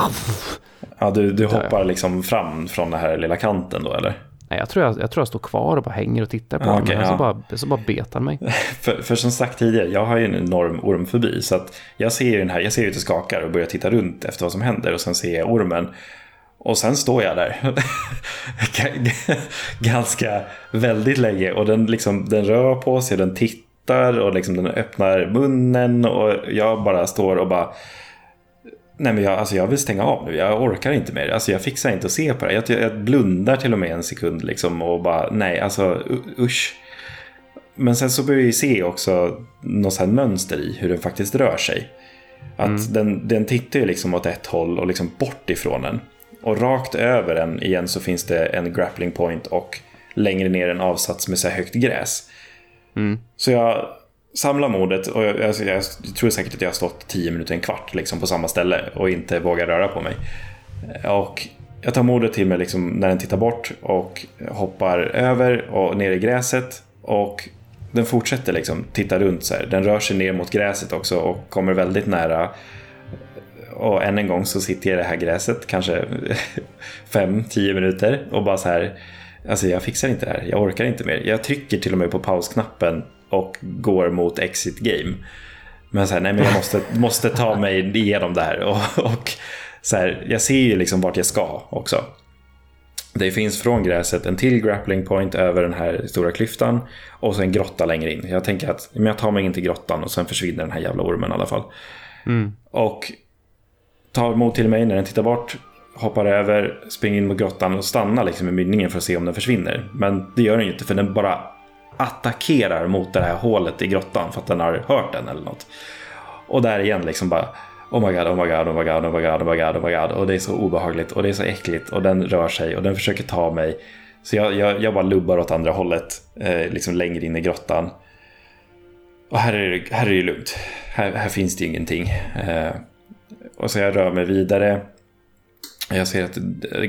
ja, du du hoppar jag. liksom fram från den här lilla kanten då, eller? Nej, jag tror jag, jag tror jag står kvar och bara hänger och tittar på ja, den, okay, men ja. så bara så bara betar mig. för, för som sagt tidigare, jag har ju en enorm orm förbi, så att jag ser ju den här, jag ser ju att det skakar och börjar titta runt efter vad som händer, och sen ser jag ormen. Och sen står jag där ganska väldigt länge, och den, liksom, den rör på sig, den tittar och liksom, den öppnar munnen, och jag bara står och bara nej men jag, alltså jag vill stänga av nu, jag orkar inte mer, alltså jag fixar inte att se på det, jag, jag blundar till och med en sekund liksom, och bara nej alltså usch. Men sen så börjar vi se också något sånt mönster i hur den faktiskt rör sig, att mm. den, den tittar ju liksom åt ett håll och liksom bort ifrån den. Och rakt över den igen så finns det en grappling point, och längre ner en avsats med så här högt gräs. Mm. Så jag samlar modet, och jag, jag, jag tror säkert att jag har stått tio minuter, en kvart liksom på samma ställe och inte vågar röra på mig. Och jag tar modet till mig liksom när den tittar bort, och hoppar över och ner i gräset, och den fortsätter liksom titta runt så här. Den rör sig ner mot gräset också och kommer väldigt nära. Och än en gång så sitter jag i det här gräset kanske fem till tio minuter och bara så här, alltså jag fixar inte det här, jag orkar inte mer. Jag trycker till och med på pausknappen och går mot exit game. Men så här, nej men jag måste, måste ta mig igenom det här, och, och så här, jag ser ju liksom vart jag ska också. Det finns från gräset en till grappling point över den här stora klyftan, och så en grotta längre in. Jag tänker att men jag tar mig in till grottan, och sen försvinner den här jävla ormen i alla fall. Mm. Och tar emot till mig när den tittar bort, hoppar över, springer in mot grottan och stannar liksom i mynningen för att se om den försvinner. Men det gör den ju inte, för den bara attackerar mot det här hålet i grottan för att den har hört den eller något. Och där igen liksom bara oh my god, oh my god, oh my god, oh my god, oh my god, oh my god. Och det är så obehagligt, och det är så äckligt, och den rör sig och den försöker ta mig. Så jag, jag, jag bara lubbar åt andra hållet, eh, liksom längre in i grottan. Och här är det, här är det lugnt. Här, här finns det ingenting. Eh, Och så jag rör mig vidare. Jag ser att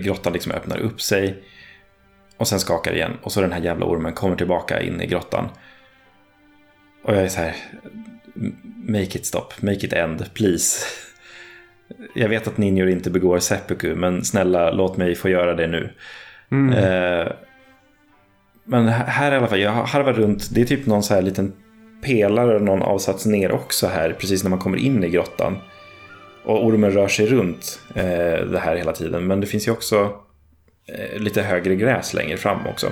grottan liksom öppnar upp sig. Och sen skakar igen. Och så den här jävla ormen kommer tillbaka in i grottan. Och jag är så här: make it stop, make it end, please. Jag vet att ninjor inte begår seppuku, men snälla låt mig få göra det nu. Mm. Eh, men här i alla fall, jag harvar runt. Det är typ någon så här liten pelare, någon avsats ner också här, precis när man kommer in i grottan. Och ormen rör sig runt eh, det här hela tiden. Men det finns ju också eh, lite högre gräs längre fram också.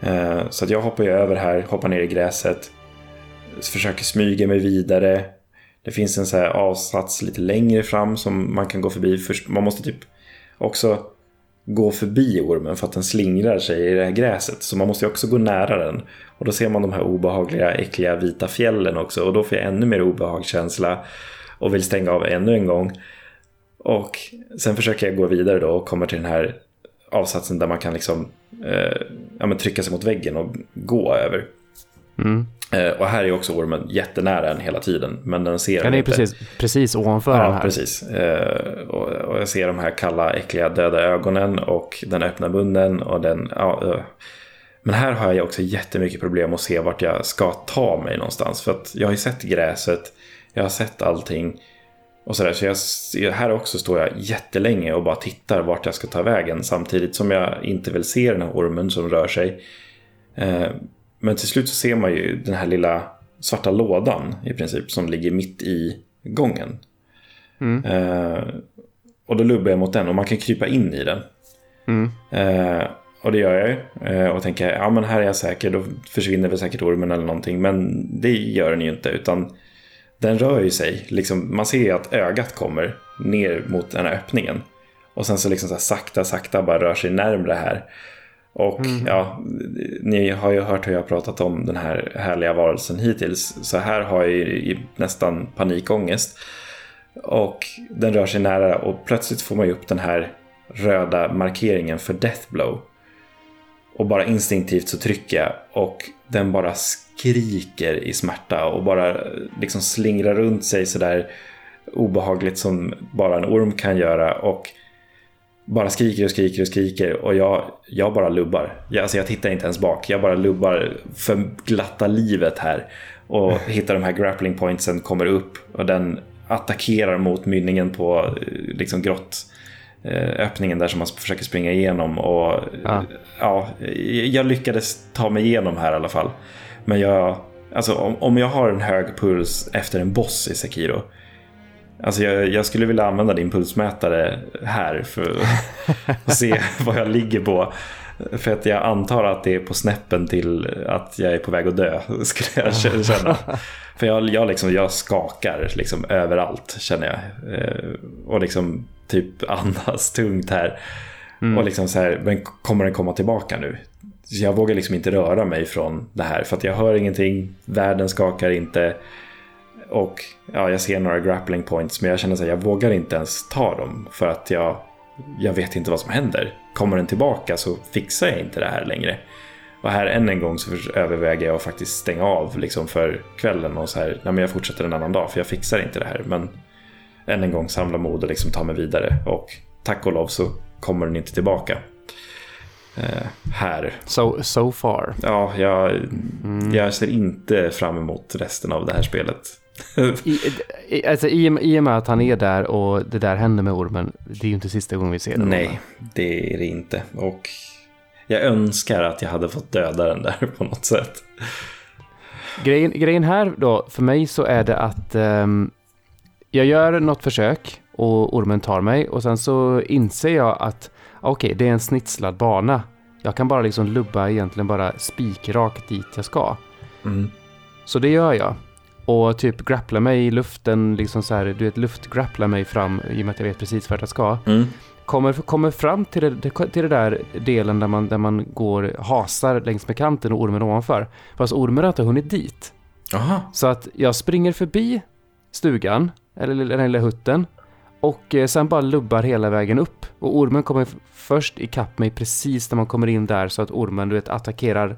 Eh, så att jag hoppar ju över här, hoppar ner i gräset. Försöker smyga mig vidare. Det finns en så här avsats lite längre fram som man kan gå förbi. Först, man måste typ också gå förbi ormen för att den slingrar sig i det här gräset. Så man måste ju också gå nära den. Och då ser man de här obehagliga, äckliga vita fjällen också. Och då får jag ännu mer obehagskänsla. Och vill stänga av ännu en gång. Och sen försöker jag gå vidare då, och kommer till den här avsatsen där man kan liksom eh, ja, men trycka sig mot väggen och gå över. Mm. Eh, och här är också ormen jättenära en hela tiden. Men den ser... Den är inte. Precis, precis ovanför ja, den här. Precis. Eh, och, och jag ser de här kalla, äckliga, döda ögonen. Och den öppna munnen. Och den, ja, ö. Men här har jag också jättemycket problem att se vart jag ska ta mig någonstans. För att jag har ju sett gräset. Jag har sett allting, och sådär. Så jag ser, här också står jag jättelänge och bara tittar vart jag ska ta vägen, samtidigt som jag inte vill se den här ormen som rör sig. Eh, men till slut så ser man ju den här lilla svarta lådan i princip som ligger mitt i gången. Mm. Eh, och då lubbar jag mot den och man kan krypa in i den. Mm. Eh, och det gör jag ju. Eh, och tänker, ja men här är jag säker, då försvinner väl säkert ormen eller någonting. Men det gör den ju inte, utan den rör ju sig. Liksom, man ser att ögat kommer ner mot den här öppningen. Och sen så liksom så här, sakta, sakta bara rör sig närmare här. Och mm. ja, ni har ju hört hur jag har pratat om den här härliga varelsen hittills. Så här har jag ju nästan panikångest. Och den rör sig nära och plötsligt får man ju upp den här röda markeringen för Deathblow. Och bara instinktivt så trycker jag och den bara skriker i smärta och bara liksom slingrar runt sig så där obehagligt som bara en orm kan göra, och bara skriker och skriker och skriker, och jag, jag bara lubbar. Jag, alltså jag tittar inte ens bak, jag bara lubbar för glatta livet här och hittar de här grappling pointsen, kommer upp och den attackerar mot mynningen på liksom grott öppningen där som man försöker springa igenom, och ah. ja, jag lyckades ta mig igenom här i alla fall. Men jag, alltså om, om jag har en hög puls efter en boss i Sekiro, alltså jag, jag skulle vilja använda din pulsmätare här för att se vad jag ligger på, för att jag antar att det är på snäppen till att jag är på väg att dö, skulle jag känna. För jag, jag, liksom, jag skakar liksom överallt, känner jag, och liksom typ andas tungt här. Mm. Och liksom så här, men kommer den komma tillbaka nu? Så jag vågar liksom inte röra mig från det här, för att jag hör ingenting, världen skakar inte, och ja, jag ser några grappling points, men jag känner så här, jag vågar inte ens ta dem, för att jag jag vet inte vad som händer. Kommer den tillbaka så fixar jag inte det här längre. Och här än en gång så överväger jag att faktiskt stänga av liksom för kvällen och så här, nej men jag fortsätter en annan dag, för jag fixar inte det här. Men än en gång samla mod och liksom ta mig vidare, och tack och lov så kommer den inte tillbaka. Eh, här. So, so far. Ja, jag, mm. jag ser inte fram emot resten av det här spelet. I, i, alltså, i, I och med att han är där och det där händer med ormen, det är ju inte sista gången vi ser den. Nej, ormen. Det är det inte. Och jag önskar att jag hade fått döda den där på något sätt. Grejen, grejen här då, för mig så är det att um, jag gör något försök och ormen tar mig, och sen så inser jag att okej, okay, det är en snitslad bana. Jag kan bara liksom lubba egentligen bara spikrakt dit jag ska. Mm. Så det gör jag. Och typ grappla mig i luften, liksom så här, du vet, luftgrappla mig fram i och med att jag vet precis vart jag ska. Mm. Kommer, kommer fram till det, till det där delen där man, där man går, hasar längs med kanten och ormen ovanför. Fast ormen har inte hunnit dit. Aha. Så att jag springer förbi stugan, eller den lilla hutten, och sen bara lubbar hela vägen upp. Och ormen kommer först ikapp mig precis när man kommer in där, så att ormen, du vet, attackerar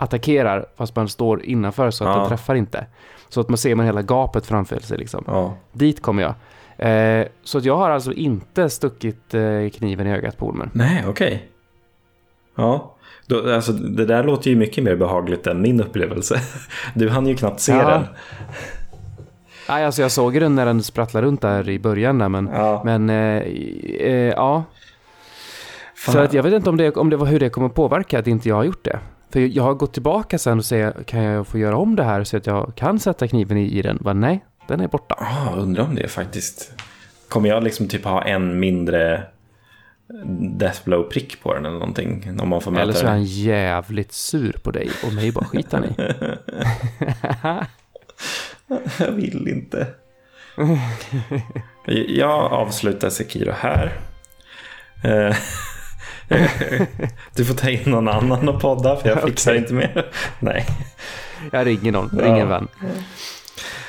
attackerar fast man står innanför, så att ja. Den träffar inte. Så att man ser man hela gapet framför sig liksom. Ja. Dit kommer jag. Eh, så att jag har alltså inte stuckit eh, kniven i ögat på ormen. Nej, okej. Okay. Ja, då, alltså, det där låter ju mycket mer behagligt än min upplevelse. Du hann ju knappt se ja. Den. Nej, alltså jag såg den när den sprattlade runt där i början där, men ja. Men, eh, eh, ja. Så att jag vet inte om det, om det var hur det kommer påverka att inte jag har gjort det. För jag har gått tillbaka sen och säger, kan jag få göra om det här så att jag kan sätta kniven i, i den? Men nej, den är borta. Ja, ah, undrar om det faktiskt. Kommer jag liksom typ ha en mindre Deathblow-prick på den eller någonting? Om man får mäta. Eller så är han jävligt sur på dig och mig bara skitar ni. Jag vill inte. Jag avslutar Sekiro här. Du får ta in någon annan och podda, för jag fixar okay. inte mer. Nej. Jag ringer någon, ja. Ringer en vän.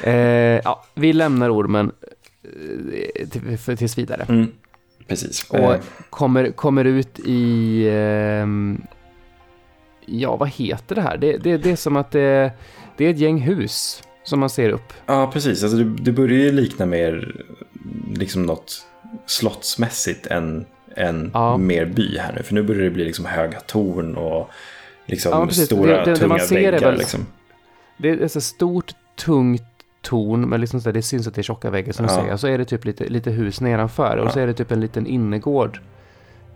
Eh, ja, vi lämnar ormen till, tills vidare. Mm. Precis. Och eh. kommer, kommer ut i... Eh, ja, vad heter det här? Det, det, det är som att det, det är ett gäng hus som man ser upp. Ja, precis. Alltså, det, det börjar ju likna mer liksom något slottsmässigt än... en ja. Mer by här nu, för nu börjar det bli liksom höga torn och liksom ja, stora det, det, tunga det väggar väl, liksom. Det är så stort tungt torn, men liksom så där, det syns att det är tjocka väggar som ja. säger. Så är det typ lite, lite hus nedanför och ja. så är det typ en liten innergård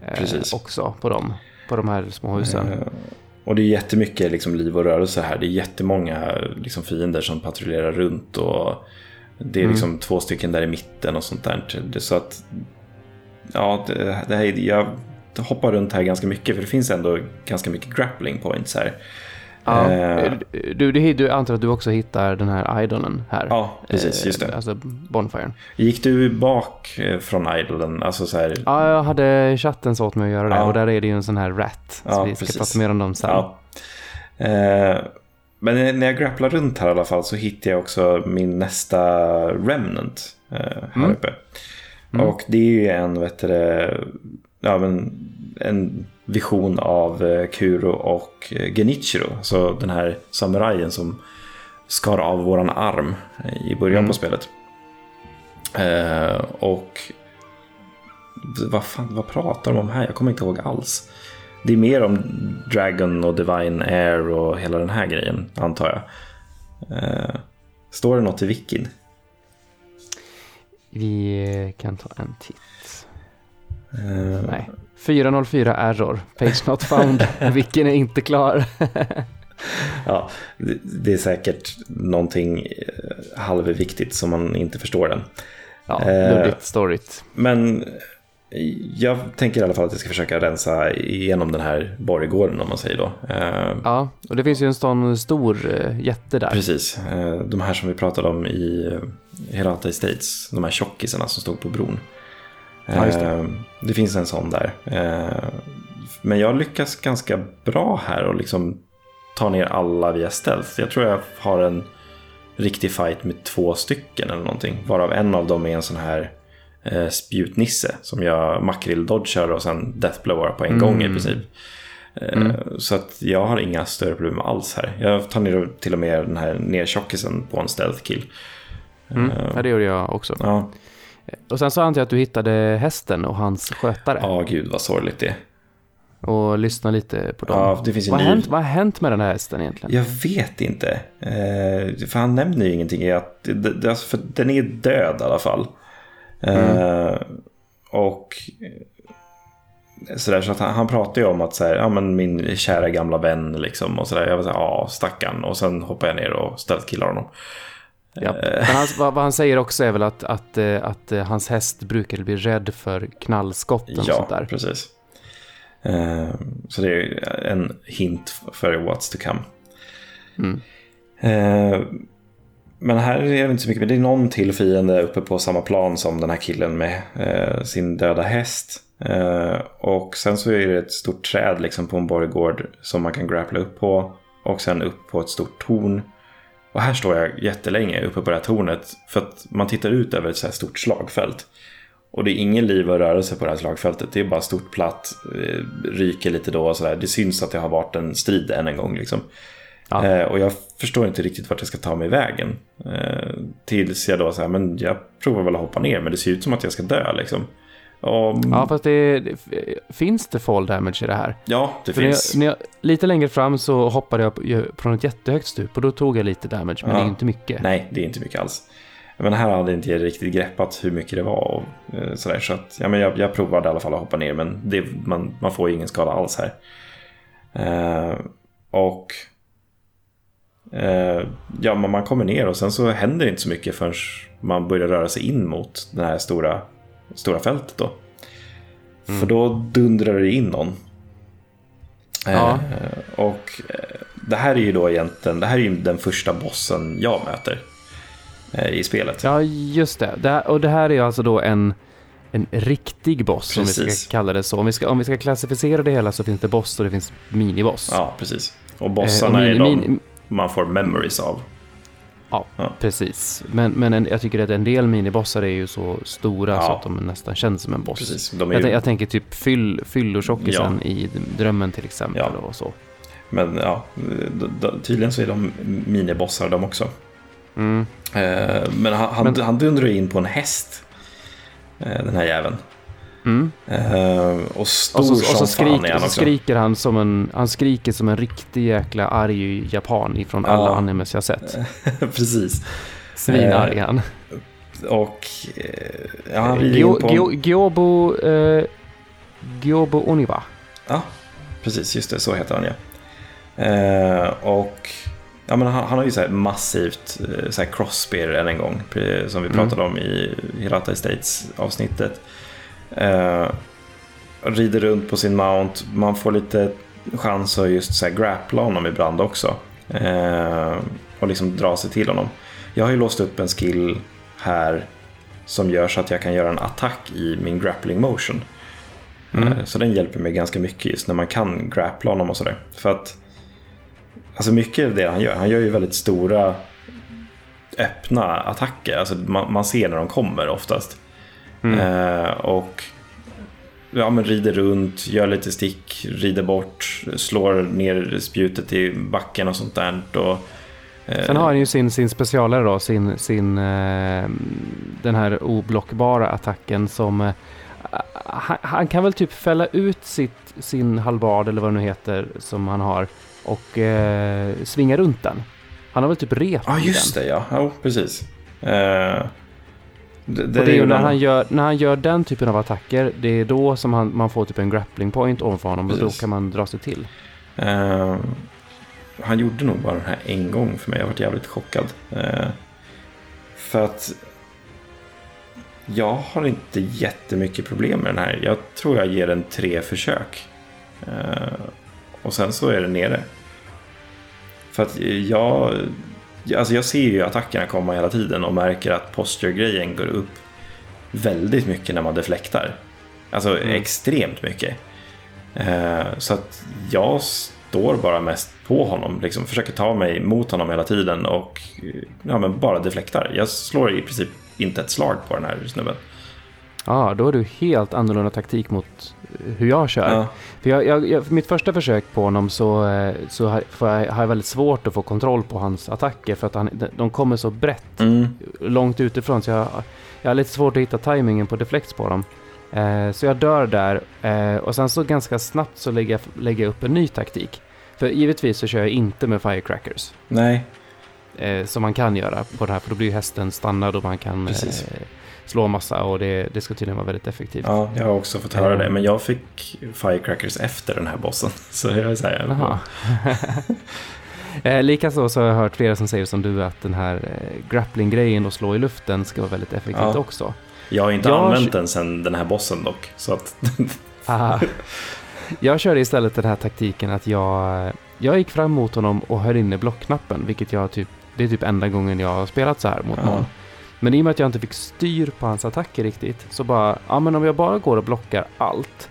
eh, också på dem, på de här små husen. Eh, och det är jättemycket liksom liv och rörelse här. Det är jättemånga liksom fiender som patrullerar runt och det är mm. liksom två stycken där i mitten och sånt där. Det är så att ja, det, det här är, jag hoppar runt här ganska mycket för det finns ändå ganska mycket grappling points här. Ja, du, du, du antar att du också hittar den här idolen här. Ja, precis, just det. Alltså bonfiren. Gick du bak från idolen? Alltså så här... Ja, jag hade chatten så åt mig att göra det. Ja. Och där är det ju en sån här rat. Så ja, vi ska precis. prata mer om dem sen. Ja. Men när jag grapplar runt här i alla fall så hittar jag också min nästa remnant här mm. uppe. Mm. Och det är ju en, vet du, ja, men en vision av Kuro och Genichiro, så den här samurajen som skar av våran arm i början mm. på spelet. Eh, och vad fan, vad pratar de om här? Jag kommer inte ihåg alls. Det är mer om Dragon och Divine Air och hela den här grejen, antar jag. Eh, står det något i wikin? Vi kan ta en titt. Uh, Nej. fyra noll fyra error. Page not found. Vilken är inte klar. Ja, det, det är säkert någonting halvviktigt som man inte förstår den. Ja, luddigt uh, storyt. Men jag tänker i alla fall att jag ska försöka rensa igenom den här borggården, om man säger då. Uh, ja, och det finns ju en sån stor jätte där. Precis. Uh, de här som vi pratade om i Hirata Estates, de här tjockisarna som stod på bron. Ja, just det. Det finns en sån där. Men jag lyckas ganska bra här och liksom ta ner alla via stealth. Jag tror jag har en riktig fight med två stycken eller någonting, varav en av dem är en sån här spjutnisse som jag makrill-dodgar och sen deathblower på en mm. gång i princip. Mm. Så att jag har inga större problem alls här. Jag tar ner till och med den här nertjockisen på en stealth-kill. Mm. Ja, det gjorde jag också. Ja. Och sen så antar jag att du hittade hästen och hans skötare. Ja, oh, gud vad sorgligt det. Och lyssna lite på dem. Ja, det finns en vad, ny... hänt, vad har hänt med den här hästen egentligen? Jag vet inte. Eh, för han nämner ju ingenting. Att, för den är död i alla fall. Eh, mm. Och så, där, så att han, han pratar ju om att så här, ja, men min kära gamla vän liksom, och så där. Jag var så här, ja, stackarn. Och sen hoppar jag ner och ställt killar honom. Ja. Men han, vad, vad han säger också är väl att, att, att, att hans häst brukade bli rädd för knallskotten och ja, sånt där. Precis. Uh, så det är en hint för what's to come. Mm. Uh, men här är det inte så mycket, men det är någon till fiende uppe på samma plan som den här killen med uh, sin döda häst. Uh, och sen så är det ett stort träd liksom på en borggård som man kan grappla upp på och sen upp på ett stort torn. Och här står jag jättelänge uppe på det här tornet för att man tittar ut över ett så här stort slagfält. Och det är ingen liv och rörelse på det här slagfältet. Det är bara stort platt, ryker lite då och sådär. Det syns att det har varit en strid än en gång liksom. Ja. Eh, och jag förstår inte riktigt vart jag ska ta mig vägen. Eh, tills jag då så här, men jag provar väl att hoppa ner men det ser ut som att jag ska dö liksom. Om... Ja, fast det, det, finns det fall damage i det här? Ja, det för finns. När jag, när jag, lite längre fram så hoppade jag från ett jättehögt stup och då tog jag lite damage, men ja. det är inte mycket. Nej, det är inte mycket alls. Men här hade jag inte riktigt greppat hur mycket det var. Och, eh, sådär, så att, ja, men jag, jag provade i alla fall att hoppa ner, men det, man, man får ju ingen skada alls här. Eh, och eh, ja, men man kommer ner och sen så händer det inte så mycket förrän man börjar röra sig in mot den här stora... stora fältet då. Mm. För då dundrar det in någon. Ja. Eh, och det här är ju då egentligen, det här är ju den första bossen jag möter eh, i spelet. Ja, just det. det här, och det här är alltså då en en riktig boss, precis. Om vi ska kalla det så. Om vi ska om vi ska klassificera det hela så finns det boss och det finns miniboss. Ja, precis. Och bossarna eh, och mini, är de mini... man får memories av. Ja, ja, precis. Men, men en, jag tycker att en del minibossar är ju så stora ja. så att de nästan känns som en boss. Precis, de är ju... jag, jag tänker typ fyll, fyll och tjockisen ja. i drömmen till exempel ja. och så. Men ja, tydligen så är de minibossar de också. Mm. Eh, men han, han, men... han dundrar in på en häst, eh, den här jäveln. Mm. Uh, och stor och så, som och så skrik, fan är han också. Och så skriker han som en han skriker som en riktig jäkla arg japan ifrån alla ja. animes jag sett. Precis. Svinar igen. Och ja, han vill in på Gyoubu eh, Gyoubu Oniwa. Ja, precis, just det, så heter han, ja. Eh, och ja, men han, han har ju så här massivt så här crossbear än en gång som vi pratade mm. om i Hirata Estates avsnittet. Eh, rider runt på sin mount. Man får lite chans att just så här grappla honom ibland också. Eh, och liksom dra sig till honom. Jag har ju låst upp en skill här som gör så att jag kan göra en attack i min grappling motion. Mm. Så den hjälper mig ganska mycket just när man kan grappla honom och sådär. För att alltså mycket av det han gör, han gör ju väldigt stora öppna attacker. Alltså man, man ser när de kommer oftast. Mm. Eh, och ja, men rider runt, gör lite stick, rider bort, slår ner spjutet i backen och sånt där. Och sen har han ju sin, sin specialare då, sin, sin, eh, den här oblockbara attacken som eh, han, han kan väl typ fälla ut sitt, sin halbard eller vad det nu heter som han har och eh, svinga runt den. Han har väl typ rep. Ja, ah, just det, ja, ja precis. Eh, det, det, det är ju när, någon... han gör, när han gör den typen av attacker, det är då som han, man får typ en grappling point ovanför honom, precis. Och då kan man dra sig till. Eh... Han gjorde nog bara den här en gång för mig. Jag har varit jävligt chockad. Eh, för att jag har inte jättemycket problem med den här. Jag tror jag ger den tre försök. Eh, och sen så är den nere. För att jag... Alltså jag ser ju attackerna komma hela tiden och märker att posture-grejen går upp väldigt mycket när man deflektar. Alltså mm. extremt mycket. Eh, så att jag... står bara mest på honom, liksom försöker ta mig mot honom hela tiden och ja, men bara deflektar. Jag slår i princip inte ett slag på den här snubben. Ja, ah, då är du helt annorlunda taktik mot hur jag kör. Ja. För jag, jag, jag, mitt första försök på honom så, så har, jag, har jag väldigt svårt att få kontroll på hans attacker för att han, de kommer så brett mm. långt utifrån så jag, jag har lite svårt att hitta tajmingen på deflekt på dem. Så jag dör där och sen så ganska snabbt så lägger jag, lägger jag upp en ny taktik. För givetvis så kör jag inte med firecrackers. Nej. Som man kan göra på det här, för då blir ju hästen stannad och man kan precis. Slå massa och det, det ska tydligen vara väldigt effektivt. Ja, jag har också fått höra det, men jag fick firecrackers efter den här bossen. Så jag säger. Jaha. Likaså så har jag hört flera som säger som du att den här grappling-grejen och slå i luften ska vara väldigt effektivt ja. Också. Jag har inte jag... använt den sen den här bossen dock. Så att... ah, jag körde istället den här taktiken att jag, jag gick fram mot honom och höll inne blockknappen. Vilket jag typ, det är typ enda gången jag har spelat så här mot ja. Någon. Men i och med att jag inte fick styr på hans attacker riktigt så bara, ja men om jag bara går och blockar allt.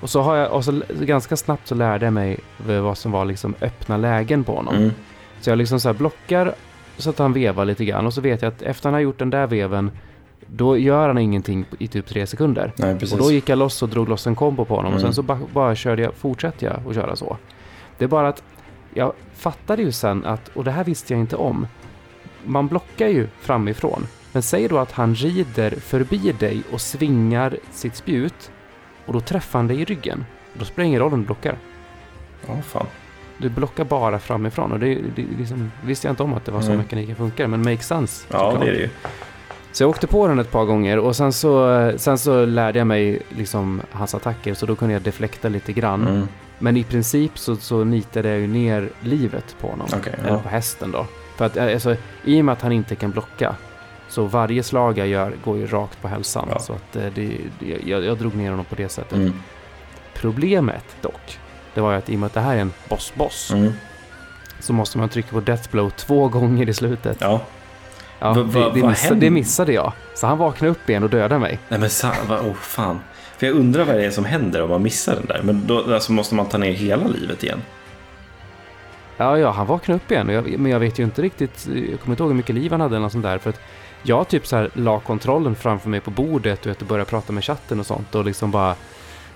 Och så har jag, och så ganska snabbt så lärde jag mig vad som var liksom öppna lägen på honom. Mm. Så jag liksom så här blockar så att han vevar lite grann och så vet jag att efter han har gjort den där veven då gör han ingenting i typ tre sekunder. Nej, och då gick jag loss och drog loss en kombo på honom mm. och sen så ba- bara körde jag, fortsatte jag att köra så. Det är bara att jag fattade ju sen att, och det här visste jag inte om, man blockar ju framifrån, men säg då att han rider förbi dig och svingar sitt spjut och då träffar han dig i ryggen, då spelar det ingen roll om du blockar. Ja, fan. Du blockar bara framifrån och det, det liksom, visste jag inte om att det var så mm. mekaniken funkar, men makes sense. Ja, såklart. Det är det ju. Så jag åkte på den ett par gånger och sen så, sen så lärde jag mig liksom hans attacker så då kunde jag deflekta lite grann. Mm. Men i princip så, så nitade jag ju ner livet på honom. Okay, eller ja. På hästen då. För att alltså, i och med att han inte kan blocka så varje slag jag gör går ju rakt på hälsan. Ja. Så att det, det, jag, jag drog ner honom på det sättet. Mm. Problemet dock, det var ju att i och med att det här är en boss-boss mm. så måste man trycka på deathblow två gånger i slutet. Ja. Ja, va, va, det, det, missade, det missade jag. Så han vaknade upp igen och dödade mig. Nej men sa, va, oh, fan. För jag undrar vad det är som händer om man missar den där. Men då alltså, måste man ta ner hela livet igen. Ja, ja han vaknade upp igen och jag, men jag vet ju inte riktigt. Jag kommer inte ihåg hur mycket liv han hade eller något sånt där. För att jag typ så här la kontrollen framför mig på bordet och började prata med chatten och sånt. Och liksom bara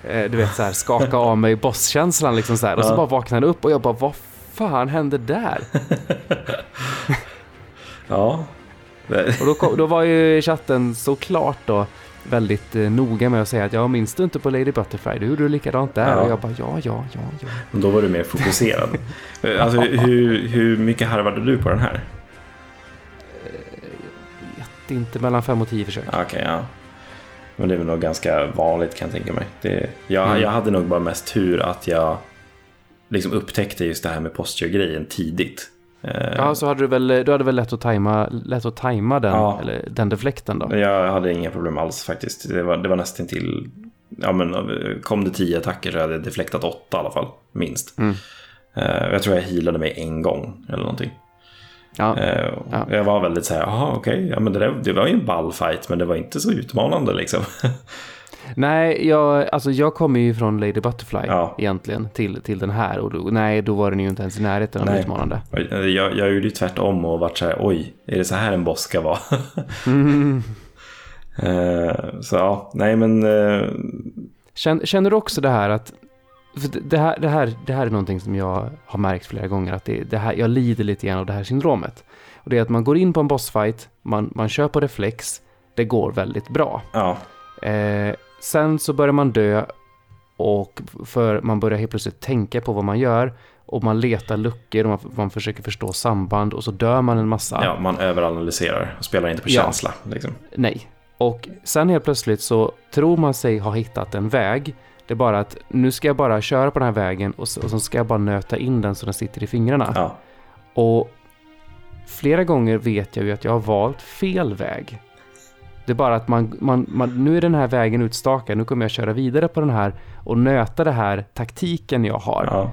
eh, du vet så här, skaka av mig bosskänslan liksom så här. Och så bara vaknade upp och jag bara, vad fan hände där? Ja. Och då, kom, då var ju chatten såklart då väldigt eh, noga med att säga att jag minns du inte på Lady Butterfly, du gjorde likadant där. Ja. Och jag bara, ja, ja, ja, ja. Men då var du mer fokuserad. Alltså hur, hur mycket harvade du på den här? direkt inte mellan fem och tio försök. Okej, okay, ja. Men det är väl nog ganska vanligt, kan jag tänka mig. Det, jag, mm. jag hade nog bara mest tur att jag liksom upptäckte just det här med posture-grejen tidigt. Ja, så hade du väl, du hade väl lätt att tajma, lätt att tajma den, ja. Eller den deflekten då? Jag hade inga problem alls faktiskt. Det var, det var nästan till, ja men kom det tio attacker så hade jag deflektat åtta i alla fall, minst. Mm. Jag tror jag healade mig en gång eller någonting. Ja. Ja. Jag var väldigt så här, aha, okej, okay. Ja, men det, där, det var ju en ballfight, men det var inte så utmanande liksom. Nej, jag, alltså jag kommer ju från Lady Butterfly, ja. Egentligen till, till den här. Och då, nej, då var den ju inte ens i närheten av utmanande. Jag, jag gjorde ju tvärtom och varit så här, oj, är det så här en boss ska vara? Mm. uh, så ja, nej men... Uh... Känner, känner du också det här att... För det, här, det, här, det här är någonting som jag har märkt flera gånger, att det, det här, jag lider lite grann av det här syndromet. Och det är att man går in på en bossfight, man, man kör på reflex, det går väldigt bra. Ja. Eh, sen så börjar man dö och för man börjar helt plötsligt tänka på vad man gör och man letar luckor och man, man försöker förstå samband och så dör man en massa. Ja, man överanalyserar och spelar inte på ja. känsla liksom. Nej, och sen helt plötsligt så tror man sig ha hittat en väg. Det är bara att nu ska jag bara köra på den här vägen och så, och så ska jag bara nöta in den så den sitter i fingrarna. Ja. Och flera gånger vet jag ju att jag har valt fel väg. Det är bara att man, man, man, nu är den här vägen utstakad, nu kommer jag köra vidare på den här och nöta det här taktiken jag har. Ja.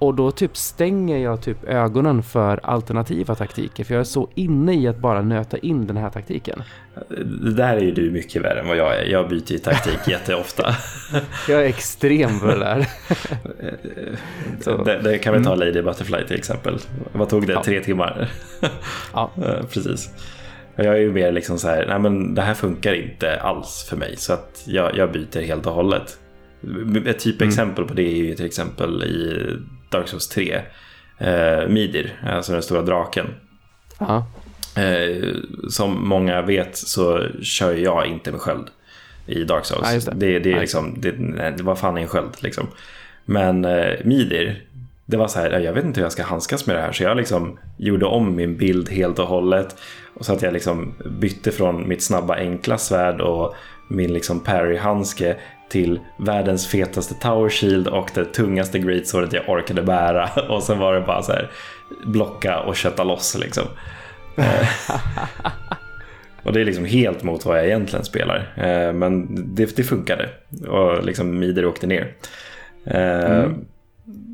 Och då typ stänger jag typ ögonen för alternativa taktiker, för jag är så inne i att bara nöta in den här taktiken. Det där är ju du mycket värre än vad jag är. Jag byter ju taktik jätteofta. Jag är extrem för det där. det, det kan vi ta Lady Butterfly till exempel. Vad tog det? Ja. Tre timmar? Ja. Precis. Jag är ju mer liksom så här, nej men det här funkar inte alls för mig, så att jag, jag byter helt och hållet. Ett typ mm. exempel på det är ju till exempel i Dark Souls tre, eh, Midir, alltså den stora draken. Aha. Eh, som många vet så kör jag inte med sköld i Dark Souls. Ja, det. Det, det är liksom, det, nej, det var fan en sköld liksom. Men eh, Midir, det var så här, jag vet inte hur jag ska handskas med det här, så jag liksom gjorde om min bild helt och hållet och så att jag liksom bytte från mitt snabba enkla svärd och min liksom parry-handske till världens fetaste tower shield och det tungaste greatswordet jag orkade bära, och sen var det bara så här blocka och köta loss liksom. Och det är liksom helt mot vad jag egentligen spelar, men det, det funkade och liksom Mider åkte ner. Mm.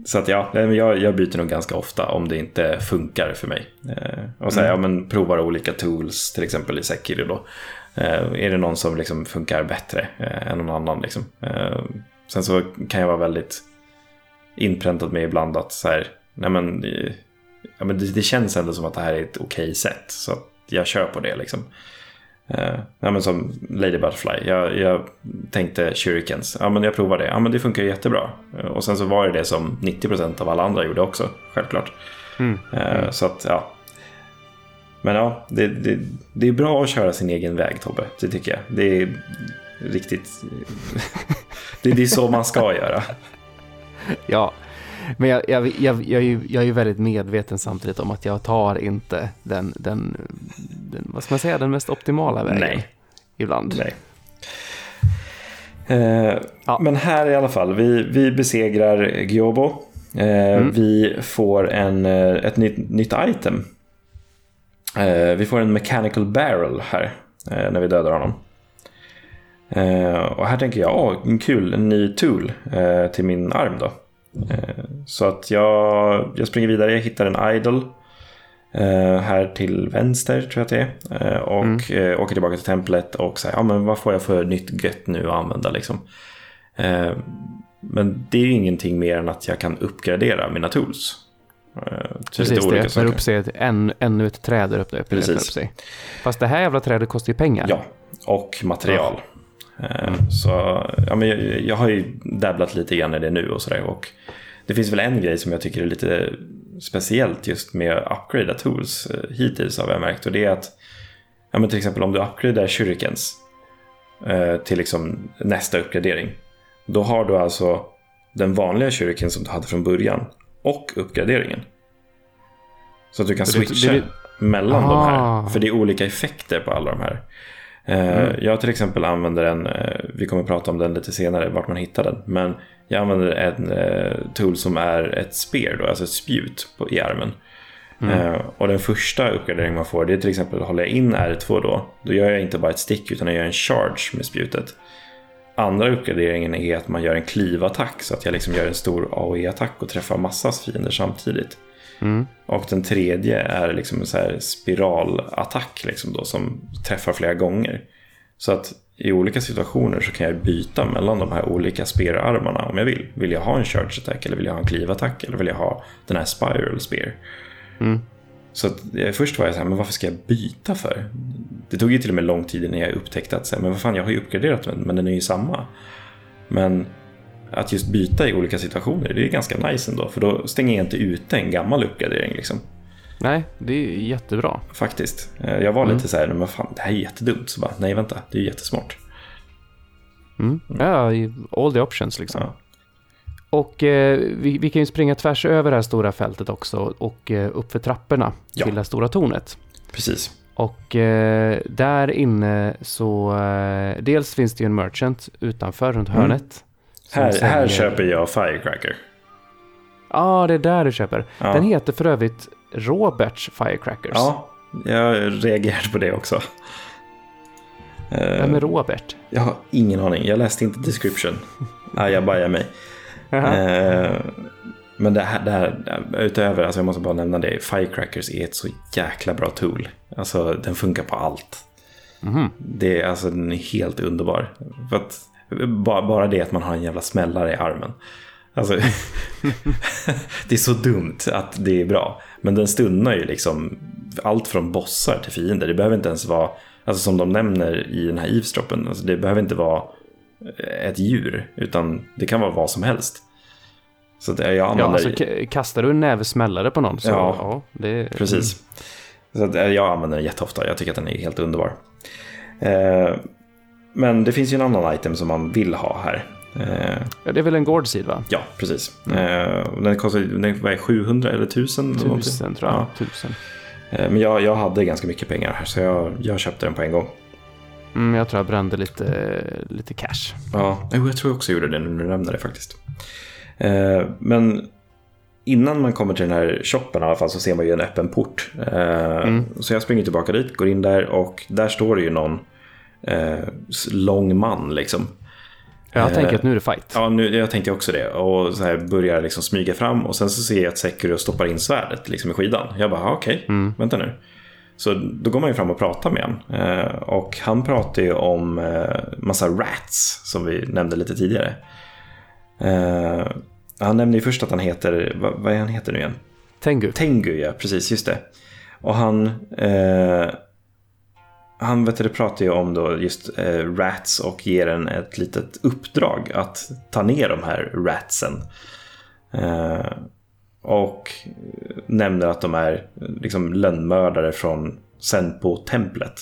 Så att ja, jag, jag byter nog ganska ofta om det inte funkar för mig. Och så här, mm. ja men provar olika tools till exempel i Sekiro då. Är det någon som liksom funkar bättre än någon annan liksom. Sen så kan jag vara väldigt inpräntat med ibland att så här, nej men, ja, men det, det känns ändå som att det här är ett okej sätt, så att jag kör på det liksom. Ja men som Lady Butterfly, jag, jag tänkte shurikens, ja men jag provar det, ja men det funkar jättebra. Och sen så var det det som nittio procent av alla andra gjorde också, självklart. mm. Mm. Så att ja. Men ja, det, det, det är bra att köra sin egen väg, Tobbe, det tycker jag. Det är riktigt... det, det är så man ska göra. Ja, men jag, jag, jag, jag, är ju, jag är ju väldigt medveten samtidigt om att jag tar inte den, den, den vad ska man säga, den mest optimala vägen. Nej. Ibland. Nej. Eh, ja. Men här i alla fall, vi, vi besegrar Gyoubu. Eh, mm. Vi får en, ett nytt, nytt item. Uh, vi får en mechanical barrel här uh, när vi dödar honom. Uh, och här tänker jag, åh, en kul, en ny tool uh, till min arm då. Uh, så att jag, jag springer vidare, jag hittar en idol uh, här till vänster tror jag att det är. Uh, och mm. uh, åker tillbaka till templet och säger, ja men vad får jag för nytt gött nu att använda liksom. Uh, men det är ju ingenting mer än att jag kan uppgradera mina tools. Precis, det öppnar upp sig än, ännu ett träd där uppe. Precis. Upp sig. Fast det här jävla trädet kostar ju pengar. Ja, och material. Mm. Så ja, men jag, jag har ju dabblat lite grann i det nu och sådär. Och det finns väl en grej som jag tycker är lite speciellt just med upgrade tools hittills har jag märkt. Och det är att ja, men till exempel om du upgradear shurikens till liksom nästa uppgradering, då har du alltså den vanliga shuriken som du hade från början och uppgraderingen. Så att du kan switcha det, det, det... mellan ah. de här. För det är olika effekter på alla de här. Mm. Jag till exempel använder en, vi kommer att prata om den lite senare, vart man hittar den. Men jag använder en tool som är ett spear då, alltså ett spjut på, i armen. Mm. Och den första uppgradering man får, det är till exempel, håller jag in R två då, då gör jag inte bara ett stick utan jag gör en charge med spjutet. Andra uppgraderingen är att man gör en cleave-attack, så att jag liksom gör en stor A O E-attack och träffar massas fiender samtidigt. Mm. Och den tredje är liksom en så här spiralattack liksom då, som träffar flera gånger. Så att i olika situationer så kan jag byta mellan de här olika speararmarna om jag vill. Vill jag ha en charge attack, eller vill jag ha en cleave-attack, eller vill jag ha den här spiral spear. Mm. Så att jag, först var jag så här, men varför ska jag byta för? Det tog ju till och med lång tid när jag upptäckte att så här, men vad fan, jag har ju uppgraderat den, men den är ju samma. Men att just byta i olika situationer, det är ganska nice ändå, för då stänger jag inte ute en gammal uppgradering liksom. Nej, det är jättebra faktiskt. Jag var mm. lite så här, men fan, det här är jättedumt, så bara, nej vänta, det är jättesmart. Mm. Mm. Ja, all the options liksom. Ja. Och eh, vi, vi kan ju springa tvärs över det här stora fältet också och eh, upp för trapporna ja. till det stora tornet. Precis. Och eh, där inne så eh, dels finns det ju en merchant utanför runt mm. hörnet. Här, säger, här köper jag Firecracker. Ja, ah, det är där du köper. Ja. Den heter för övrigt Roberts Firecrackers. Ja, jag reagerade på det också. Vem är Robert? Jag har ingen aning, jag läste inte description. Nej, jag bajar mig. Uh-huh. Men det här, det här utöver, alltså jag måste bara nämna det, Firecrackers är ett så jäkla bra tool. Alltså den funkar på allt. Mm-hmm. Det är alltså, den är helt underbar. För att bara, bara det att man har en jävla smällare i armen. Alltså det är så dumt att det är bra. Men den stunnar ju liksom allt från bossar till fiender. Det behöver inte ens vara, alltså som de nämner i den här eavesdroppen, alltså det behöver inte vara ett djur, utan det kan vara vad som helst. Så det, jag använder... ja, alltså, k- kastar du en nävsmällare på någon så, ja, ja det... precis. Så det, jag använder den jätteofta. Jag tycker att den är helt underbar. Eh, men det finns ju en annan item som man vill ha här. Eh, ja, det är väl en gårdsid, va? Ja, precis. Mm. Eh, den kostar, den är sjuhundra eller tusen. Tusen tror jag. Ja. Tusen. Eh, men jag, jag hade ganska mycket pengar här, så jag, jag köpte den på en gång. Mm, jag tror jag brände lite, lite cash. Ja, jag tror jag också gjorde det när du nämnde det faktiskt. Eh, men innan man kommer till den här shoppen i alla fall, så ser man ju en öppen port. Eh, mm. Så jag springer tillbaka dit, går in där, och där står det ju någon eh, lång man liksom. Jag tänker att nu är det fight. Ja, nu, jag tänkte också det. Och så här börjar liksom smyga fram, och sen så ser jag att Sekiro stoppar in svärdet liksom i skidan. Jag bara, okej, okay, mm. vänta nu. Så då går man ju fram och pratar med han. Eh, och han pratar ju om eh, massa rats som vi nämnde lite tidigare. Eh, han nämnde ju först att han heter, vad, vad är han heter nu igen? Tengu. Tengu, ja, precis, just det. Och han eh, han vet du, pratar ju om då just eh, rats, och ger en ett litet uppdrag att ta ner de här ratsen. Eh, Och nämner att de är liksom lönnmördare från Senpo-templet.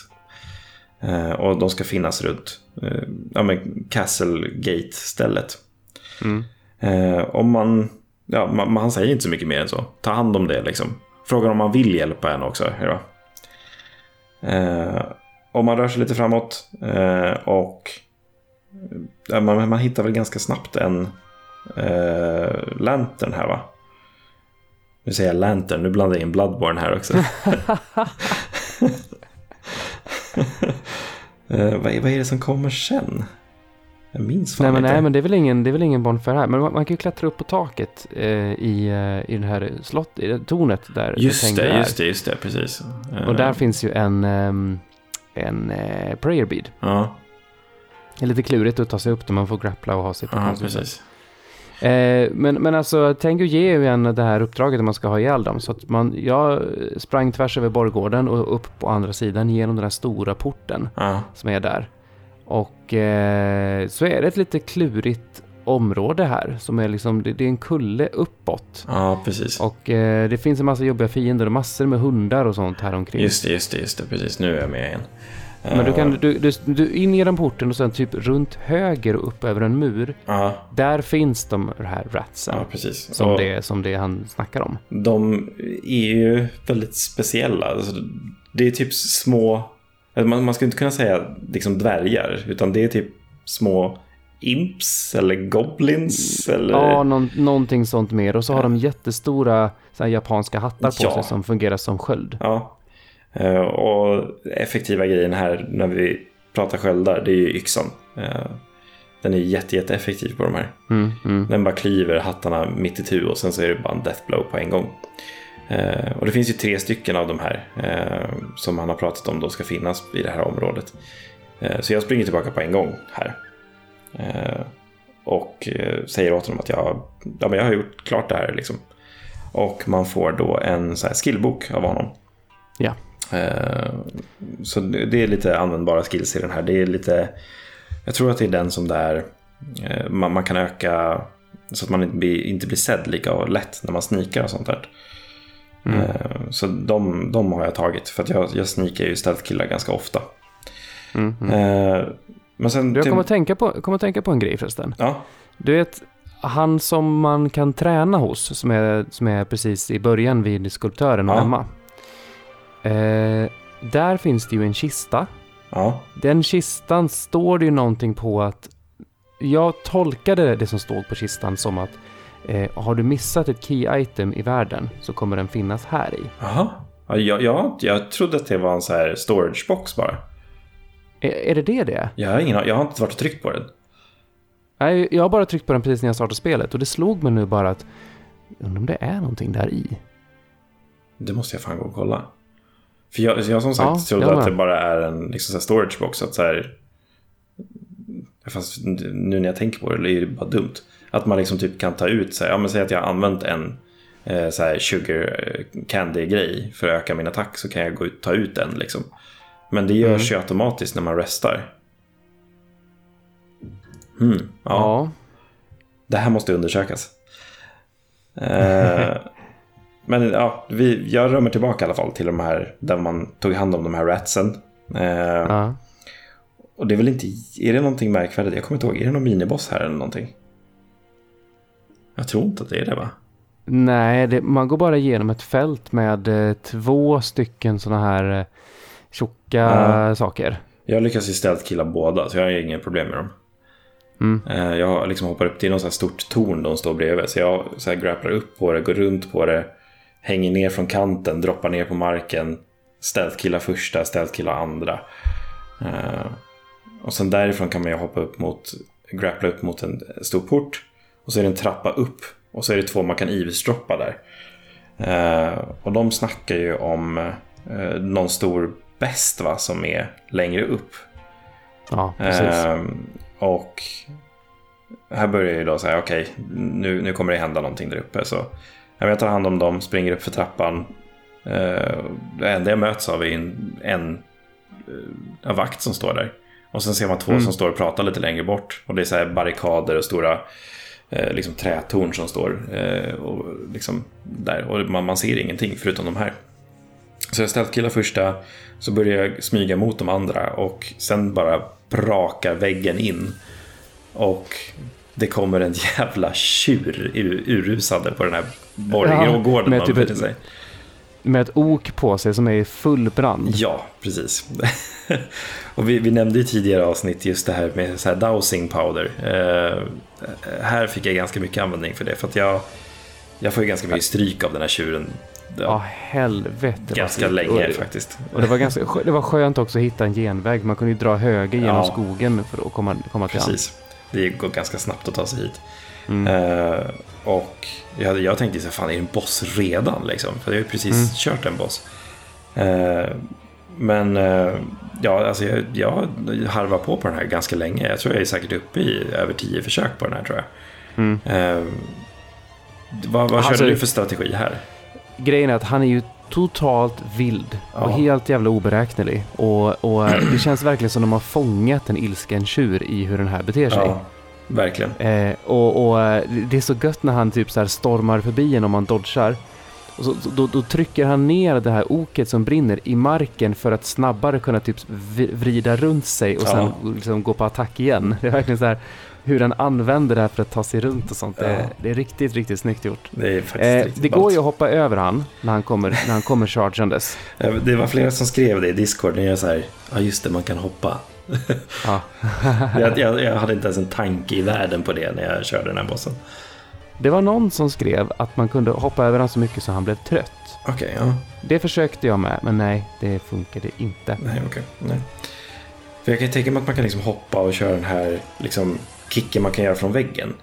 Eh, och de ska finnas runt eh, ja, men Castle Gate-stället. Mm. Eh, om man, ja, man, man säger inte så mycket mer än så. Ta hand om det liksom. Frågar om man vill hjälpa en också. Ja. Eh, om man rör sig lite framåt. Eh, och ja, man, man hittar väl ganska snabbt en eh, lantern här, va? Nu säger jag lantern, nu blandar jag in Bloodborne här också. uh, vad, är, vad är det som kommer sen? Jag minns fan nej, men, inte. Nej, men det är väl ingen, det är väl ingen bonfire här. Men man, man kan ju klättra upp på taket uh, i, uh, i den här slott, i tornet där. Just det, just det, just det, precis. Uh, Och där finns ju en, um, en uh, prayer bead. Uh. Det är lite klurigt att ta sig upp när man får grappla och ha sig på uh, precis. Eh, men, men alltså, Tengu ger ju en det här uppdraget att man ska ha ihjäl dem. Så att man, jag sprang tvärs över borggården och upp på andra sidan genom den här stora porten ah. som är där. Och eh, så är det ett lite klurigt område här som är liksom, det, det är en kulle uppåt. Ja, ah, precis. Och eh, det finns en massa jobbiga fiender och massor med hundar och sånt här omkring. Just det, just det, just det, precis. Nu är jag med igen. Men du kan du, du, du in genom porten och sen typ runt höger och upp över en mur. Aha. Där finns de här ratsen. Ja, precis. Som, och det, som det han snackar om. De är ju väldigt speciella. Alltså, det är typ små... Man, man ska inte kunna säga liksom dvärgar, utan det är typ små... imps eller goblins eller... Ja, någon, någonting sånt mer. Och så har ja. de jättestora så här, japanska hattar på ja. sig som fungerar som sköld. Ja, uh, och effektiva grejen här när vi pratar sköldar, det är ju yxan. Uh, den är jätte, jätte effektiv på de här. Mm, mm. Den bara kliver hattarna mitt i tu och sen så är det bara en death blow på en gång. Uh, och det finns ju tre stycken av de här uh, som han har pratat om då ska finnas i det här området. Uh, så jag springer tillbaka på en gång här. Eh, och eh, säger åt honom att jag, ja, men jag har gjort klart det här liksom. Och man får då en så här skillbok av honom. Ja. eh, Så det är lite användbara skills i den här. Det är lite, jag tror att det är den som där eh, man, man kan öka så att man inte blir, inte blir sedd lika lätt när man sneakar och sånt där. mm. eh, Så de, de har jag tagit, för att jag, jag sneakar ju stealth killar ganska ofta. mm, mm. Eh, Men sen, jag kommer att tänka på, kommer att tänka på en grej förresten. Ja. Du vet, han som man kan träna hos, som är, som är precis i början vid skulptören och ja. Emma. Eh, där finns det ju en kista. Ja. Den kistan står det ju någonting på att... Jag tolkade det som stod på kistan som att eh, har du missat ett key item i världen så kommer den finnas här i. Jaha, ja, ja, jag trodde att det var en så här storage box bara. Är det det det? Jag har, ingen, jag har inte varit och tryckt på den. Nej, jag har bara tryckt på den precis när jag startade spelet. Och det slog mig nu bara att... Undrar om det är någonting där i. Det måste jag fan gå och kolla. För jag, jag som sagt ja, trodde att det bara är en liksom, storage box. Att så här, fast nu när jag tänker på det, det är det bara dumt. Att man liksom typ kan ta ut... Så här, ja, men säg att jag har använt en eh, så här sugar candy-grej för att öka min attack. Så kan jag gå ut, ta ut den liksom. Men det görs mm. ju automatiskt när man restar. Mm, ja. ja. Det här måste undersökas. eh, men ja, vi, jag römmer tillbaka i alla fall till de här där man tog hand om de här ratsen. Eh, ja. Och det är väl inte... Är det någonting märkvärdigt? Jag kommer inte ihåg. Är det någon miniboss här eller någonting? Jag tror inte att det är det, va? Nej, det, man går bara igenom ett fält med eh, två stycken sådana här... Eh, tjocka uh, saker. Jag lyckas istället killa båda, så jag har ingen problem med dem. Mm. Uh, jag liksom hoppar upp till någon sån här stort torn de står bredvid, så jag så här grapplar upp på det, går runt på det, hänger ner från kanten, droppar ner på marken, ställt killa första, ställt killa andra. Uh, och sen därifrån kan man ju hoppa upp mot, grappla upp mot en stor port, och så är det en trappa upp, och så är det två man kan eavesdroppa där. Uh, och de snackar ju om uh, någon stor bäst, va, som är längre upp. Ja, precis. Ehm, och här börjar jag då säga, okej, okay, nu, nu kommer det hända någonting där uppe. Så jag tar hand om dem, springer upp för trappan. Ehm, det enda jag möts av är en, en, en vakt som står där. Och sen ser man två mm. som står och pratar lite längre bort. Och det är så här barrikader och stora eh, liksom trätorn som står eh, och liksom där. Och man, man ser ingenting förutom de här. Så jag ställt killar första, så börjar jag smyga mot de andra och sen bara brakar väggen in. Och det kommer en jävla tjur ur, urusande på den här borggården. Ja, med, typ ett, med ett ok på sig som är i full brand. Ja, precis. Och vi, vi nämnde ju tidigare avsnitt just det här med så här dowsing powder. Uh, här fick jag ganska mycket användning för det, för att jag, jag får ju ganska mycket stryk av den här tjuren. Ja, ah, helvete. Ganska länge och, faktiskt. Och det var ganska det var skönt också att hitta en genväg. Man kunde ju dra höger genom ja. skogen för att komma komma till. Precis. Det går ganska snabbt att ta sig hit. Mm. Uh, och jag hade jag tänkte så fan, är det en boss redan liksom, för jag har ju precis mm. kört en boss. Uh, men uh, ja, alltså jag, jag harvar på på den här ganska länge. Jag tror jag är säkert uppe i över tio försök på den här, tror jag. Mm. Uh, vad vad alltså, körde du för strategi här? Grejen är att han är ju totalt vild och ja. helt jävla oberäknelig. Och, och det känns verkligen som de har fångat en ilsken tjur i hur den här beter sig. Ja, verkligen. Eh, och, och det är så gött när han typ så här stormar förbi en om man dodgar. Och så, då, då trycker han ner det här oket som brinner i marken för att snabbare kunna typ vrida runt sig och sen ja. liksom gå på attack igen. Det är verkligen så här hur han använder det här för att ta sig runt och sånt. Ja. Det, det är riktigt, riktigt snyggt gjort. Det, är faktiskt eh, riktigt det går ju att hoppa över han när han kommer, när han kommer chargandes. Det var flera som skrev det i Discord när jag så här, ja just det, man kan hoppa. Ja. jag, jag, jag hade inte ens en tanke i världen på det när jag körde den här bossen. Det var någon som skrev att man kunde hoppa över honom så mycket så han blev trött. Okej, okay, ja. Det försökte jag med, men nej, det funkade inte. Nej, okej. Okay, nej. För jag kan tänka mig att man kan liksom hoppa och köra den här liksom kicken man kan göra från väggen.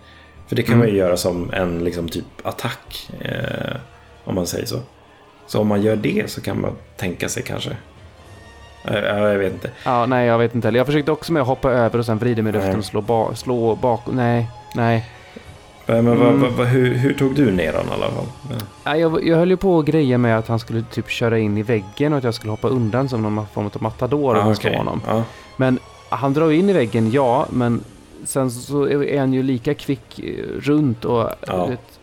För det kan mm. man ju göra som en liksom typ attack, eh, om man säger så. Så om man gör det så kan man tänka sig kanske. Ja, jag vet inte. Ja, nej, jag vet inte heller. Jag försökte också med att hoppa över och sen vrida mig i luften och slå, ba- slå bak. Nej, nej. Men mm. vad, vad, vad, hur, hur tog du ner honom i alla fall? Ja. Jag, jag höll ju på att greja med att han skulle typ köra in i väggen och att jag skulle hoppa undan som någon form av matador och ah, slå okay. honom. Ah. Men han drar in i väggen, ja, men sen så är han ju lika kvick runt och... Ja, vet,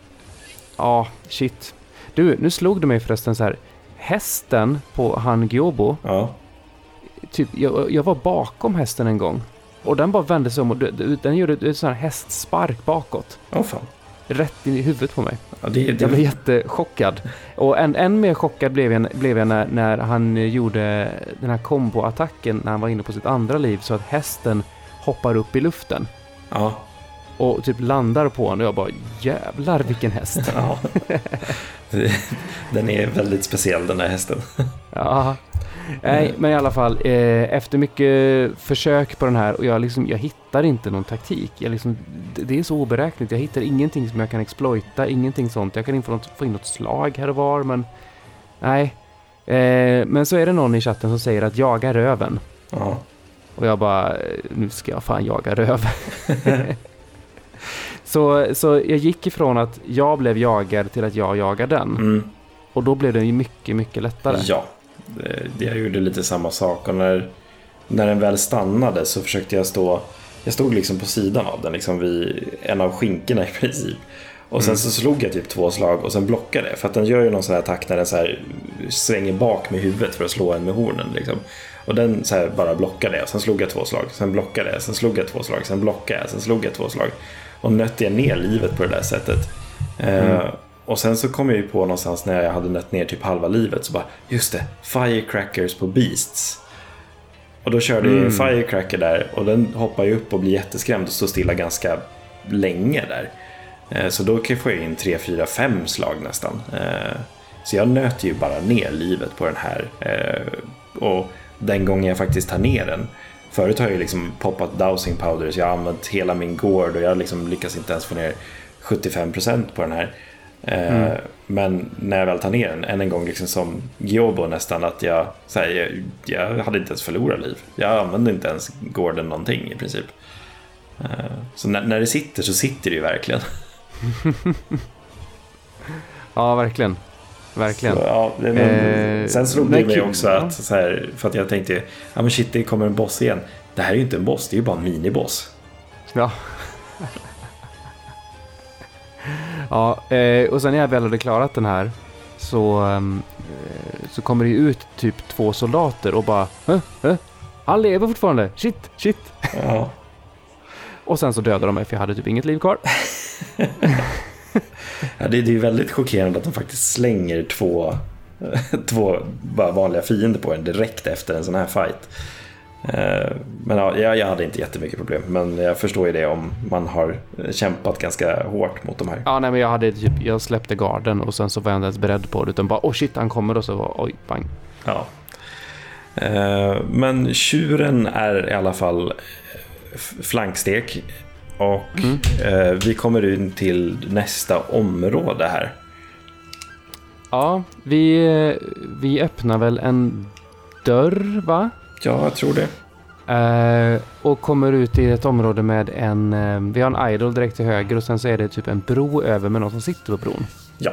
ja shit. Du, nu slog du mig förresten så här. Hästen på han Gyoubu. Ja. Typ, jag, jag var bakom hästen en gång. Och den bara vände sig om och den gjorde ett sån här hästspark bakåt. Åh oh, fan. Rätt in i huvudet på mig. Ja, det, det... Jag blev jättechockad. Och än, än mer chockad blev jag, blev jag när, när han gjorde den här komboattacken när han var inne på sitt andra liv så att hästen hoppar upp i luften. Ja. Och typ landar på honom och jag bara, jävlar vilken häst. Ja. Den är väldigt speciell den där hästen. Ja. Nej, men i alla fall eh, efter mycket försök på den här och jag liksom jag hittar inte någon taktik. Jag liksom, det är så oberäkneligt. Jag hittar ingenting som jag kan exploita, ingenting sånt. Jag kan inte få, något, få in något slag här och var, men nej. Eh, men så är det någon i chatten som säger att jaga röven. Ja. Och jag bara, nu ska jag fan jaga röven. så så jag gick ifrån att jag blev jagad till att jag jagar den. Mm. Och då blev det ju mycket mycket lättare. Ja. Jag gjorde lite samma sak och när, när den väl stannade så försökte jag stå jag stod liksom på sidan av den liksom vid en av skinkorna i princip och sen mm. så slog jag typ två slag och sen blockade för att den gör ju någon sån här attack när den så här svänger bak med huvudet för att slå en med hornen liksom. Och den så här bara blockade och sen slog jag två slag, sen blockade jag, sen slog jag två slag, sen blockade jag, sen slog jag två slag och nötte jag ner livet på det där sättet. mm. uh, Och sen så kom jag ju på någonstans när jag hade nött ner typ halva livet så bara, just det, firecrackers på beasts. Och då körde mm. jag en firecracker där och den hoppar ju upp och blir jätteskrämd och står stilla ganska länge där. Så då kan jag få in tre, fyra, fem slag nästan. Så jag nöt ju bara ner livet på den här. Och den gången jag faktiskt tar ner den. Förut har jag liksom poppat dowsing powder så jag har använt hela min gård och jag liksom lyckas inte ens få ner sjuttiofem procent på den här. Mm. Men när jag väl tar ner den än en gång liksom som Gyoubu nästan att jag, så här, jag, jag hade inte ens förlorat liv. Jag använde inte ens gården någonting i princip. Så när, när det sitter så sitter det ju verkligen. Ja, verkligen. Verkligen. Så, ja, men, eh, sen slog det mig också att, så här, för att jag tänkte ja ah, men shit, det kommer en boss igen. Det här är ju inte en boss, det är ju bara en miniboss. Ja. Ja, och sen när jag väl hade klarat den här så, så kommer det ju ut typ två soldater och bara hä? Hä? Han lever fortfarande, shit, shit. Ja. Och sen så dödade de mig för jag hade typ inget liv kvar. Ja, det är ju väldigt chockerande att de faktiskt slänger två, två bara vanliga fiender på en direkt efter en sån här fight. Men ja, jag hade inte jättemycket problem. Men jag förstår ju det om man har kämpat ganska hårt mot de här. Ja, nej, men jag hade typ, jag släppte garden och sen så var jag inte ens beredd på det utan bara, åh oh shit, han kommer och så var, oj, bang. Ja. Men tjuren är i alla fall flankstek. Och mm. vi kommer in till nästa område här. Ja, vi, vi öppnar väl en dörr, va? Ja, jag tror det. Uh, och kommer ut i ett område med en... Uh, vi har en idol direkt till höger och sen så är det typ en bro över med någon som sitter på bron. Ja.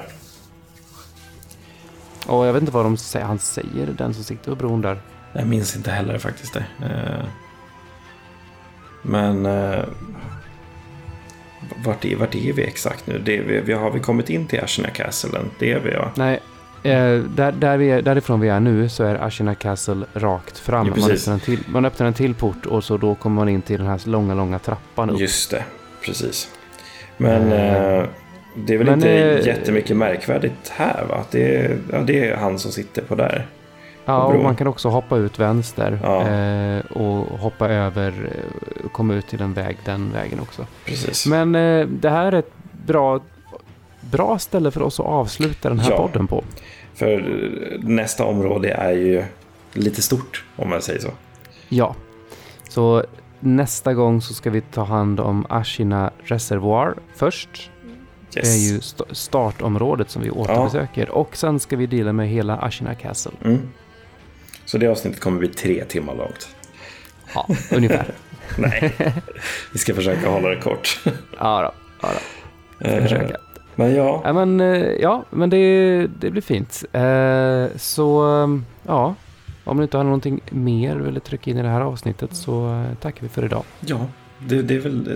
Och jag vet inte vad de säger. Han säger den som sitter på bron där. Jag minns inte heller faktiskt det. Uh, men... Uh, Vart är, vart är vi exakt nu? Det är vi, vi har vi kommit in till Ashina Castle? Det är vi, ja. Nej, eh, där, där vi är, därifrån vi är nu så är Ashina Castle rakt fram. Ja, man, öppnar en till, man öppnar en till port och så då kommer man in till den här långa, långa trappan upp. Just det, precis. Men mm. eh, det är väl men, inte eh, jättemycket märkvärdigt här, va? Det är, ja, det är han som sitter på där. Ja, och man kan också hoppa ut vänster ja. eh, och hoppa över och komma ut till en väg, den vägen också. Precis. Men eh, det här är ett bra, bra ställe för oss att avsluta den här ja. podden på. För nästa område är ju lite stort, om man säger så. Ja, så nästa gång så ska vi ta hand om Ashina Reservoir först. Yes. Det är ju st- startområdet som vi återbesöker. Ja. Och sen ska vi dela med hela Ashina Castle. Mm. Så det avsnittet kommer bli tre timmar långt. Ja, ungefär. Nej, vi ska försöka hålla det kort. Ja då, ja då. Vi ska uh, försöka. Men ja. Ja, men, ja, men det, det blir fint. Uh, så ja, om ni inte har någonting mer eller trycka in i det här avsnittet så tackar vi för idag. Ja, det, det är väl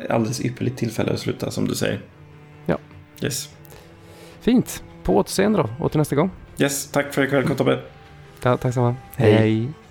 ett alldeles ypperligt tillfälle att sluta som du säger. Ja. Yes. Fint. På återseende då, och till nästa gång. Yes, tack för ikväll, Tobbe. Ta- tack samman. Hej. Hej.